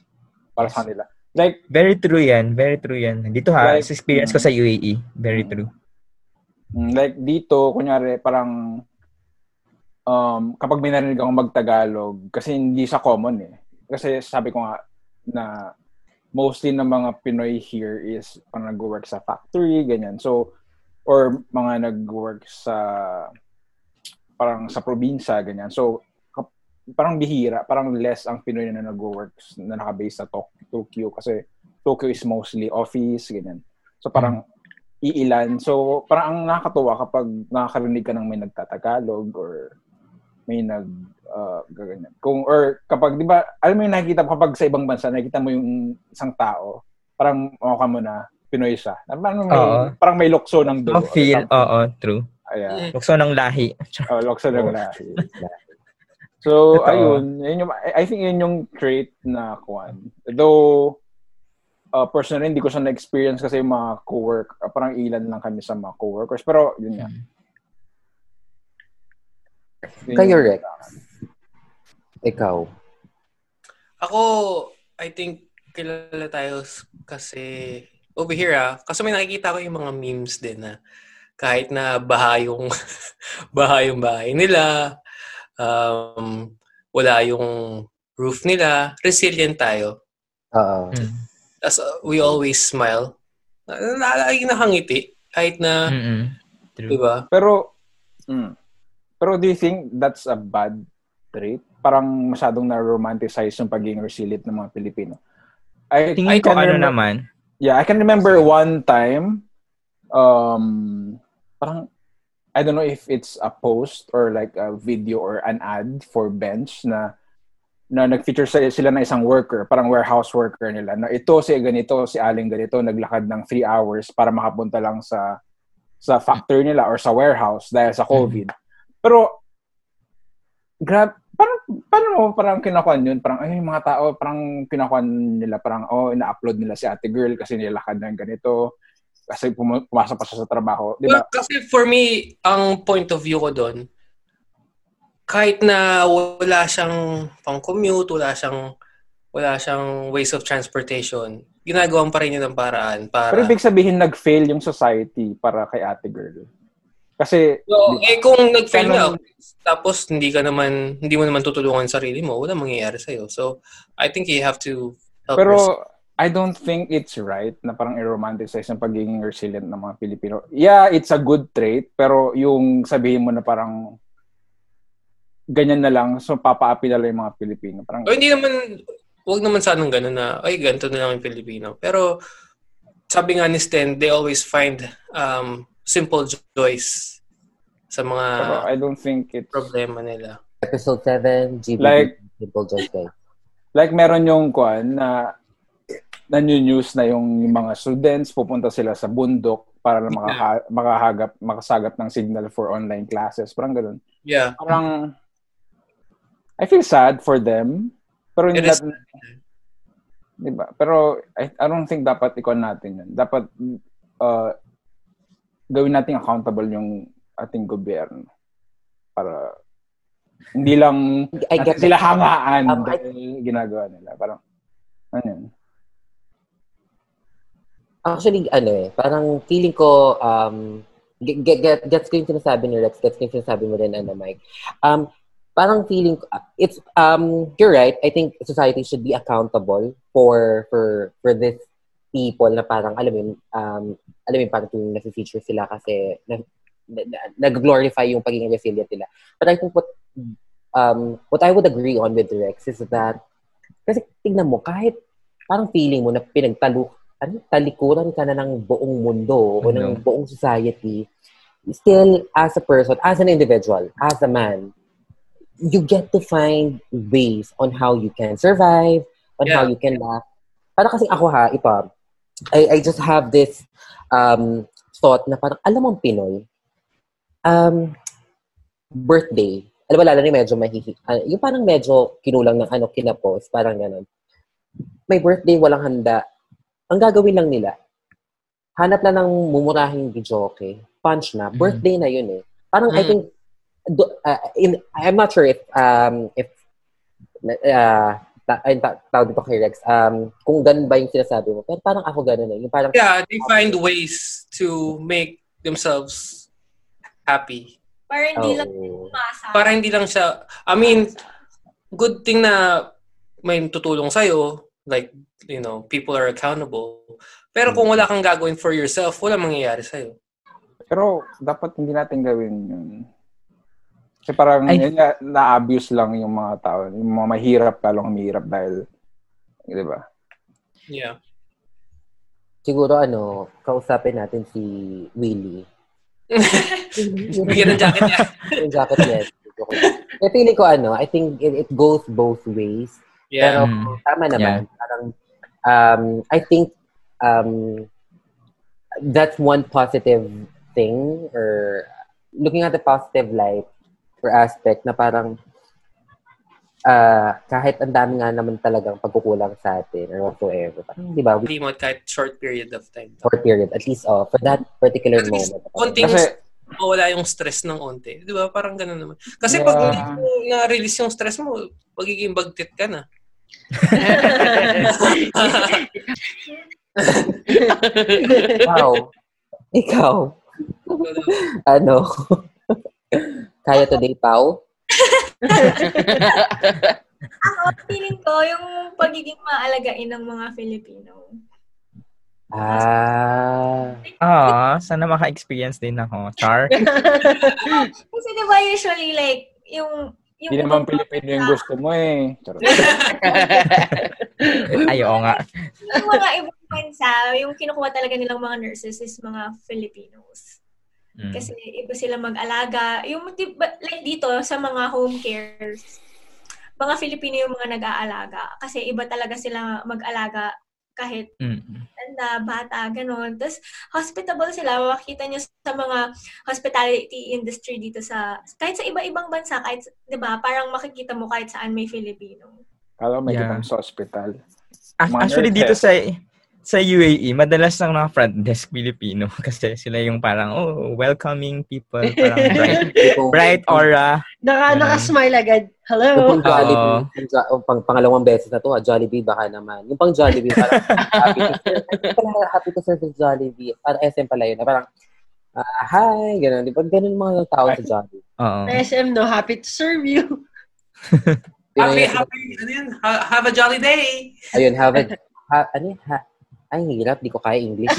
para yes. sa nila. Like, very true yan. Very true yan. Dito ha, like, sa experience ko sa U A E. Very true. Like, dito, kunyari, parang, um, kapag may narinig akong mag-Tagalog, kasi hindi sa common eh. Kasi sabi ko nga, na, mostly ng mga Pinoy here is, parang nag-work sa factory, ganyan. So, or mga nag-work sa, parang sa probinsya, ganyan. So, parang bihira, parang less ang Pinoy na nag-work na naka-base sa Tokyo kasi Tokyo is mostly office, ganyan. So parang iilan. So parang ang nakakatuwa kapag nakakarinig ka ng may nagtatagalog or may nag uh, ganyan. Kung or kapag 'di ba, alam mo yung nakikita mo kapag sa ibang bansa, nakikita mo yung isang tao, parang mukha mo na Pinoy siya. Parang may, parang may lokso ng dugo. Feel, oo, true. Ayan. Lokso ng lahi. Oh, lokso ng lahi. So, ito. Ayun. Yun yung, I think yun yung trait na kuwan. Though, uh, personally, hindi ko siya na-experience kasi yung mga co-work, uh, parang ilan lang kami sa mga co-workers. Pero, yun yan. Yun kayo, Rex. Ikaw. Ako, I think, kilala tayo kasi, over here ah, kasi may nakikita ko yung mga memes din na kahit na bahay yung, bahay yung bahay nila, Um, wala yung roof nila, resilient tayo. Uh, As uh, we always smile. Lagi nakangiti kahit na, diba? Pero, mm, pero do you think that's a bad trait? Parang masyadong na-romanticize yung pagiging resilient ng mga Pilipino. I, Tingin I ko ano rem- naman? Yeah, I can remember one time, um, parang, I don't know if it's a post or like a video or an ad for bench na na nag-feature sila na isang worker, parang warehouse worker nila. Na ito si ganito, si Aling ganito, naglakad ng three hours para makapunta lang sa sa factory nila or sa warehouse dahil sa COVID. Pero, grab, parang, paano mo parang kinakuan yun? Parang, ay, mga tao, parang kinakuan nila, parang, oh, ina-upload nila si Ate Girl kasi nilakad ng ganito. Kasi pumasok pa siya sa trabaho, di ba? Well, kasi for me, ang point of view ko doon, kahit na wala siyang pang-commute, wala siyang, wala siyang ways of transportation, ginagawa pa rin yun ng paraan para... Pero ibig sabihin, nag-fail yung society para kay Ate Girl. Kasi... So, eh, kung nag-fail na, okay, tapos hindi ka naman, hindi mo naman tutulungan ang sarili mo, wala mangyayari sa'yo. So, I think you have to help Pero, yourself. I don't think it's right na parang i-romanticize ng pagiging resilient ng mga Pilipino. Yeah, it's a good trait, pero yung sabihin mo na parang ganyan na lang, so papaapi na lang yung mga Pilipino. Parang, o, hindi naman, huwag naman sanang gano'n na, ay, ganito na lang yung Pilipino. Pero, sabi nga ni Sten, they always find um, simple joys sa mga pero I don't think it's... problema nila. Episode seven, G B B, like, simple joys guys. Like, meron yung kuan na nanu-news na yung, yung mga students, pupunta sila sa bundok para lang makaha- makahagap, makasagap ng signal for online classes. Parang ganun. Yeah. Parang, I feel sad for them. Pero hindi natin, di ba? Pero, I, I don't think dapat ikon natin yun. Dapat, uh, gawin natin accountable yung ating gobyerno. Para, hindi lang sila hangaan um, dahil ginagawa nila. Parang, ano yun? Actually, ano eh, parang feeling ko, um, get, get, get, gets ko yung sinasabi ni Rex, gets ko yung sinasabi mo rin, ano, Mike. Um, parang feeling ko, it's, um, you're right, I think society should be accountable for, for, for this people na parang, alam mo, um, alam mo, parang yung nasi-feature sila kasi nag, nag-glorify yung pagiging resilient nila. But I think what, um, what I would agree on with Rex is that Kasi tignan mo, kahit parang feeling mo na pinagtalo, ano, talikuran ka na ng buong mundo o ng buong society, still, as a person, as an individual, as a man, you get to find ways on how you can survive, on yeah. how you can laugh. Parang kasi ako ha, ipa, I, I just have this um, thought na parang, alam mo Pinoy, um, birthday, alam mo lalo na medyo mahihi, uh, yung parang medyo kinulang ng ano, kinapos, parang ganun. May birthday, walang handa. Ang gagawin lang nila, hanap lang ng mumurahing videoke, punch na, mm-hmm. birthday na yun eh. Parang mm-hmm. I think, do, uh, in, I'm not sure if, um, if, uh, ta- ta- tawag dito kay Rex, um, kung ganun ba yung sinasabi mo. Pero parang ako ganun eh. Yung parang, yeah, they find ways to make themselves happy. Para hindi oh. lang umasa. Para hindi lang siya, I mean, good thing na, may tutulong sa'yo, like, you know, people are accountable. Pero kung wala kang gagawin for yourself, wala mangyayari sa'yo. Pero dapat hindi natin gawin yun. Kasi parang I... yun, na-abuse lang yung mga tao. Yung mga mahirap, talong mahirap dahil, di ba? Yeah. Siguro ano, kausapin natin si Willie. Bigyan ng jacket niya. Yung jacket niya. E, pili ko ano, I think it, it goes both ways. Yeah. Pero tama naman. Yeah. Parang, um, I think um, that's one positive thing or looking at the positive light or aspect na parang uh, kahit ang dami nga naman talagang pagkukulang sa atin or whatsoever. Di ba? Hindi mo kahit short period of time. Short period. At least oh, for that particular at moment. Konting mawala yung stress ng onte. Di ba? Parang ganun naman. Kasi yeah. pag hindi mo na-release yung stress mo, magiging bagtit ka na. Wow. Ikaw. Ano? Kaya today, Pao? Ako, feeling ko yung pagiging maalagain ng mga Filipino. Ah. Ah, sana maka-experience din ako, Char. Kasi diba usually like, yung... yung hindi naman Pilipino yung gusto mo eh. Ay, oo nga. Yung mga ibang bansa, yung kinukuha talaga nilang mga nurses is mga Filipinos. Mm. Kasi iba sila mag-alaga. Yung like dito, sa mga home cares, mga Filipino yung mga nag-aalaga. Kasi iba talaga sila mag-alaga kahit tanda, bata, gano'n. Tapos, hospitable sila. Makikita nyo sa mga hospitality industry dito sa... Kahit sa iba-ibang bansa, kahit, di ba, parang makikita mo kahit saan may Filipino. Kala may yeah. sa hospital. Mga actually, nurses. Dito sa sa U A E, madalas ng mga front desk Filipino kasi sila yung parang, oh, welcoming people. Parang bright, bright aura. Naka, naka-smile agad. Hello. Yung pang Jollibee, oh. pang, pangalawang beses na to, ha, Jollibee baka naman. Yung pang Jollibee, parang happy to serve. Happy to serve sa Jollibee. Parang S M pala yun. Parang, uh, hi, gano'n. Diba, gano'n mga tao sa Jollibee. Uh-oh. S M, no, happy to serve you. happy, happy, ano yun? Have a jolly day. Ayun, have a, ha, ano yun, ha, ay, hirap. Di ko kaya English.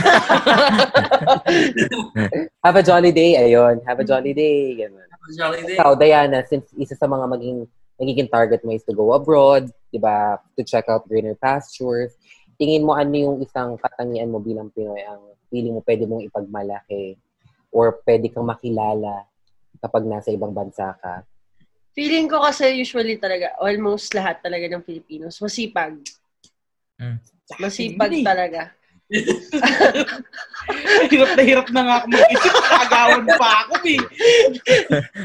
Have a jolly day. Ayun. Have a jolly day. Ganun. Have a jolly day. So, Dayana, since isa sa mga maging, magiging target mo is to go abroad, di ba, to check out greener pastures, tingin mo ano yung isang katangian mo bilang Pinoy ang feeling mo pwede mong ipagmalaki or pwede kang makilala kapag nasa ibang bansa ka? Feeling ko kasi usually talaga, almost lahat talaga ng Filipinos, masipag. Mm. Masipag talaga. Hirap na hirap na nga ako mag-isip. Kagawan pa ako eh.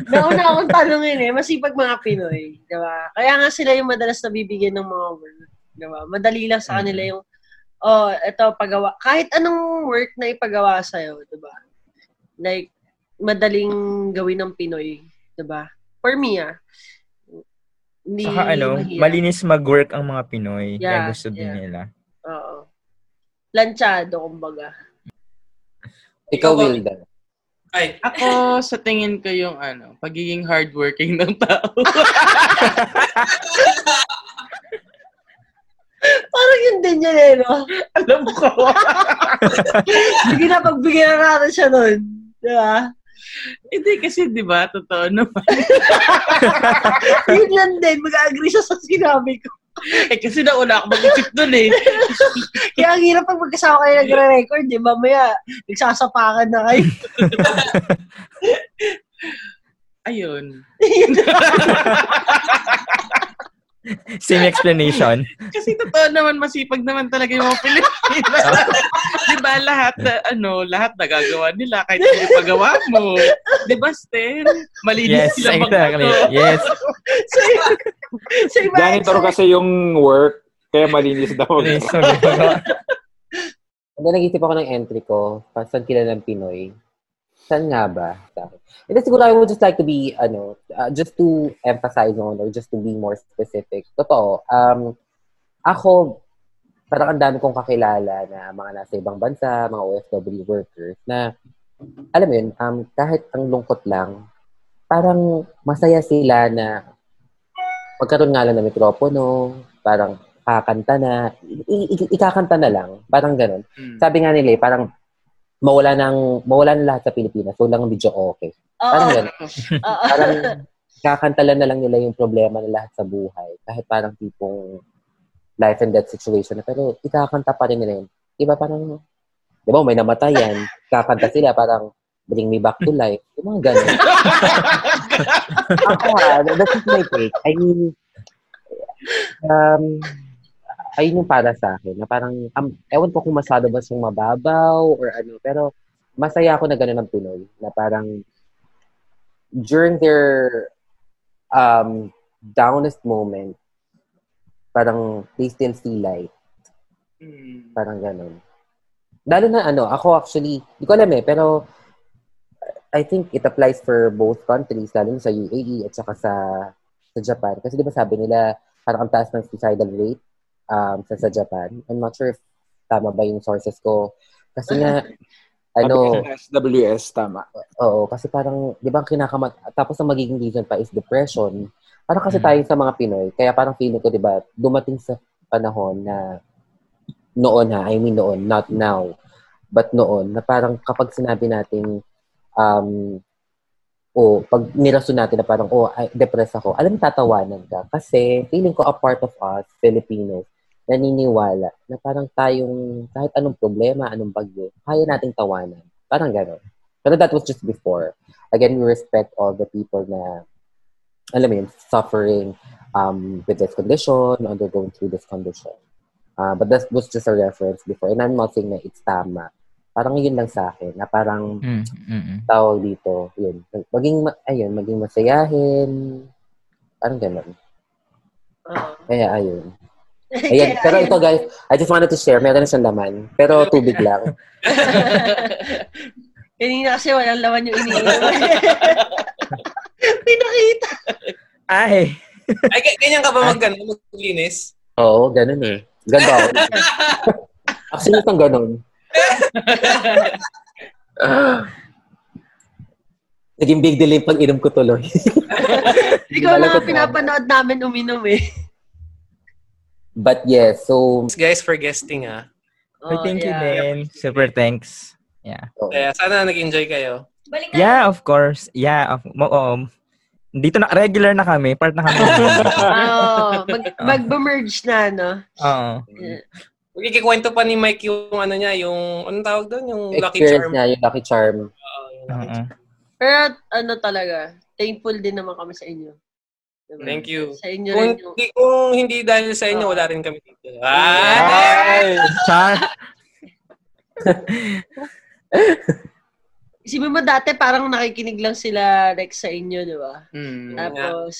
Nauna akong tanongin eh. Masipag mga Pinoy. Diba? Kaya nga sila yung madalas nabibigyan ng mga work. Diba? Madali lang sa kanila yung oh, eto, pagawa. Kahit anong work na ipagawa sa'yo. Diba? Like, madaling gawin ng Pinoy. Diba? For me ah. Ni, saka ano, mahirap. Malinis mag-work ang mga Pinoy. Yeah, kaya gusto yeah. din nila. Oo. Lanchado, kumbaga. Ikaw, Wilda. Ay, ako sa tingin ko yung ano, pagiging hardworking ng tao. Parang yun din yun eh, no? Alam ko. Sige na, pagbigyan na natin siya nun. Diba? Hindi kasi, di ba? Totoo naman. Yun lang din. Mag-agree siya sa sinabi ko. Eh, kasi nauna ako mag-isip dun eh. Kaya ang hirap pag magkasama kayo nagre-record, eh. Mamaya, nagsasapakan na kayo. Ayun. Same explanation. Kasi totoo naman, masipag naman talaga yung mga Pilipino. Diba, lahat na, ano, lahat na gagawa nila kahit hindi pagawa mo. Diba, Sten? Malinis yes, sila exactly. Mag-ano. Yes. So, so, ganito kasi yung work, kaya malinis daw. Yes, and then, nag-isip ako ng entry ko, saan kilalang Pinoy. Saan nga ba? And then, siguro I would just like to be, ano, uh, just to emphasize on or just to be more specific. Totoo, um, ako, parang ang dami kong kakilala na mga nasa ibang bansa, mga O F W workers, na, alam mo yun, um, kahit ang lungkot lang, parang masaya sila na pagkaroon nga lang ng mikropono, parang kakanta na, i- i- ikakanta na lang, parang ganun. Hmm. Sabi nga nila, parang, mawala nang mawala na lahat sa Pilipinas. So lang medyo okay. Parang oh, gano'n. Oh, oh. Parang kakantalan na lang nila yung problema na lahat sa buhay. Kahit parang tipong life and death situation. Pero ikakanta pa rin nila yun. Diba parang, di ba may namatay yan. Kakanta sila parang, bring me back to life. Yung mga gano'n. Ako ha, that's just my take. I mean, um... ayun yung para sa akin, na parang, um, ewan ko kung masyado ba siyang mababaw or ano, pero masaya ako na gano'n ng Pinoy, na parang during their um, downest moment, parang they still see light. Mm. Parang gano'n. Lalo na ano, ako actually, di ko alam eh, pero I think it applies for both countries, lalo sa U A E at saka sa, sa Japan. Kasi di ba sabi nila, parang ang taas ng suicidal rate, Um, sa, sa Japan. I'm not sure if tama ba yung sources ko. Kasi nga, ano... S W S, tama. Oo, kasi parang, di ba, kinakamat... Tapos ang magiging reason pa is depression. Parang kasi mm. tayo sa mga Pinoy, kaya parang feeling ko, di ba, dumating sa panahon na noon ha, I mean noon, not now, but noon, na parang kapag sinabi natin, um, o oh, pag nirason natin na parang, oh, depressed ako, alam, tatawanan ka. Kasi feeling ko a part of us, Filipinos, naniniwala na parang tayong kahit anong problema, anong bagyo, kaya nating tawanan. Parang gano'n. Pero that was just before. Again, we respect all the people na, alam mo yun, suffering um, with this condition, undergoing through this condition. Uh, but that was just a reference before. And I'm not saying na it's tama. Parang yun lang sa akin, na parang mm, mm, mm. tawag dito, yun. Maging, ayun, maging masayahin. Parang gano'n. Uh, Kaya, ayun. Ayan, pero ito guys, I just wanted to share. Meron na siyang laman. Pero tubig lang. Kanina kasi walang laman yung iniinom. Pinakita. Ay. Ay, ganyan ka ba mag-ganon? Maglinis? Oo, ganun eh. Ganda. Actually, itong ganon. Naging big delay pag inom ko tuloy. Ikaw lang ang pinapanood namin uminom eh. But yes, yeah, so... Thanks guys for guesting ah. Oh, thank yeah. you din. Super thanks. Yeah. So, yeah, sana nag-enjoy kayo. Balik yeah, of course. Yeah, of mo um, dito na regular na kami, part na kami. Oh, mag- mag-merge na no. Oo. Yeah. Magkikwento pa ni Mike yung ano niya, yung anong tawag doon? Yung lucky charm. Niya, yung lucky charm. Uh, yung lucky uh-huh. charm. Pero ano talaga, thankful din naman kami sa inyo. Diba? Thank you. Sa inyo kung, rin yung... Hindi, kung hindi dahil sa inyo, oh. wala rin kami dito. Ay! Ay! Isipin mo dati, parang nakikinig lang sila like sa inyo, di ba? Mm, Tapos,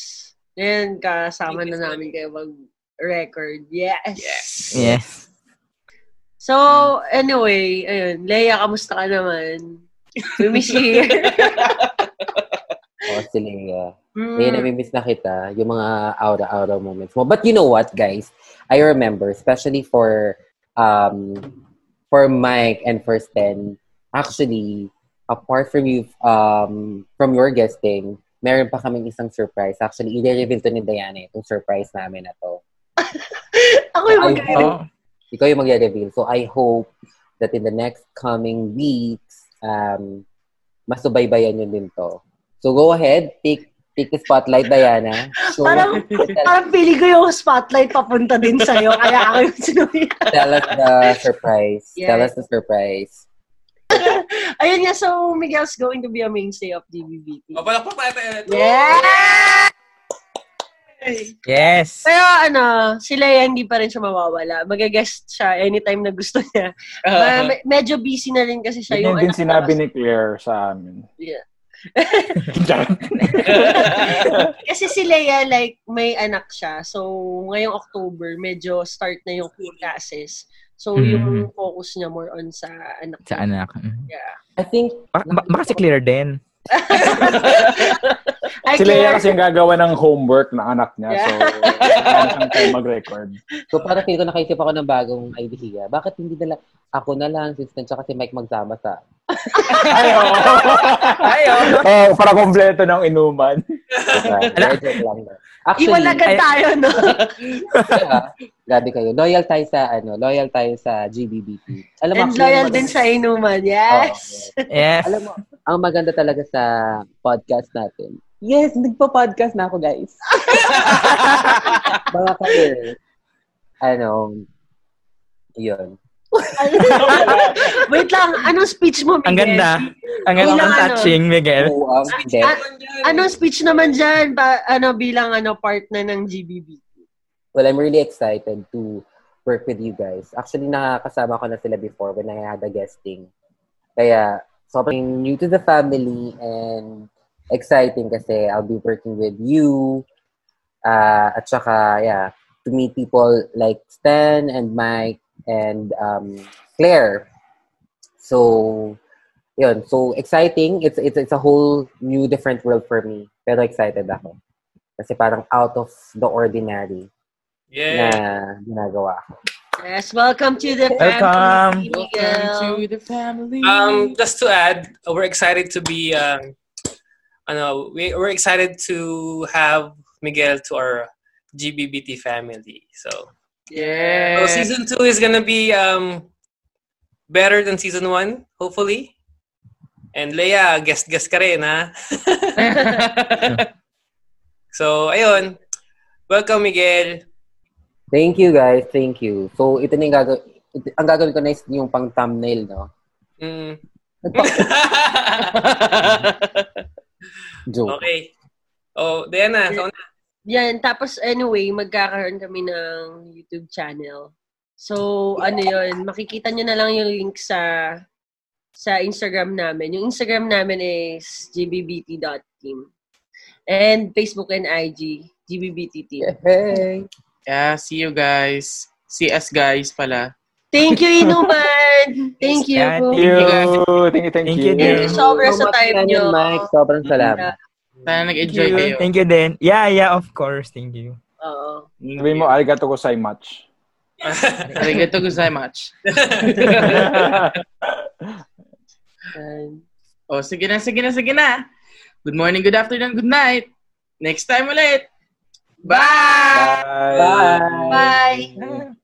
ngayon, yeah. kasama na namin kayo mag-record. Yes! Yes! Yes! So, anyway, ayun. Leia, kamusta ka naman? Miss here. Oo, si Leia. Mm. Leia, namimiss na kita. Yung mga aura-aura moments mo. But you know what, guys? I remember, especially for um for Mike and for Sten, actually, apart from you, um from your guesting, meron pa kaming isang surprise. Actually, i-reveal to ni Dayana itong surprise namin na to. Ako yung mag-reveal. Ikaw yung mag-reveal. So, I hope that in the next coming weeks, um, masubaybayan nyo din to. So, go ahead. Take Take the spotlight, Dayana. So, parang, parang pili ko yung spotlight papunta din sa'yo. Kaya ako yung sinuwi. Tell us the surprise. Yeah. Tell us the surprise. Ayun nga, so Miguel's going to be a mainstay of D B B T. Mabalak po tayo tayo. Yeah! Yes! Pero ano, si Leia hindi pa rin siya mawawala. Mag-guest siya anytime na gusto niya. Uh-huh. Med- medyo busy na rin kasi siya. Yun yung din sinabi ni Claire sa amin. Yeah. Kasi si Leia, like, may anak siya. So, ngayong October, medyo start na yung classes. So, mm. yung focus niya more on sa anak. Sa anak. Yeah. I think... Baka ba- ba- si Claire din. Si Leia kasi yung gagawa ng homework na anak niya. Yeah. So, kailangan tayo mag-record. So, parang kailangan ko nakaisip ako ng bagong idea. Bakit hindi na lang... Ako na lang, si Sten, tsaka si Mike magsama sa... Ayo. Ayo. Eh, para kompleto ng inuman. Actually, iwalagan tayo, no? Grabe kayo. Loyal tayo sa, ano, loyal tayo sa G B B T. Alam mo, and loyal din sa inuman, yes. Oh, yes. Yes. Alam mo, ang maganda talaga sa podcast natin. Yes, nagpa-podcast na ako, guys. Mga kayo, ano, yun. Wait lang, anong speech mo, Miguel? Ang ganda. Ang ganda, ang touching, ano, Miguel. Oh, um, speech A- anong speech naman dyan? Ba, ano, bilang ano, part na ng G B B? Well, I'm really excited to work with you guys. Actually, nakakasama ko na sila before when I had a guesting. Kaya, sobrang new to the family and exciting kasi I'll be working with you. Uh, at saka, yeah, to meet people like Sten and Mike. And um, Claire, so yun, so exciting. It's it's it's a whole new different world for me. Pero excited ako, kasi parang out of the ordinary. Yeah. Na ginagawa ko. Yes, welcome to the family. Welcome, welcome to the family. Um, just to add, we're excited to be. Um, I know we we're excited to have Miguel to our G B B T family. So. Yeah. So season two is gonna be um better than season one, hopefully. And Leia, guest guest ka rin, ha? So ayun. Welcome, Miguel. Thank you, guys. Thank you. So ito na yung gagawin. Ang gagawin ko na is yung pang thumbnail, no? Mm. Joke. Okay. Oh, Dayana, so na. Yan, tapos anyway, magkakaroon kami ng YouTube channel. So, ano yun, makikita nyo na lang yung link sa sa Instagram namin. Yung Instagram namin is g b b t dot team. And Facebook and I G, g b b t team. Hey! Yeah, see you guys. See us guys pala. Thank you, Inuman! Thank you! Thank you! Thank you, thank you. Thank you sobrang sa time nyo. Mike, sobrang salamat. Sana nag-enjoy thank kayo. Thank you din. Yeah, yeah, of course. Thank you. Oo. Sabihin mo, arigato gozaimasu. Arigato gozaimasu. Oh, sige na, sige na, sige na. Good morning, good afternoon, good night. Next time ulit. Bye! Bye! Bye! Bye. Bye.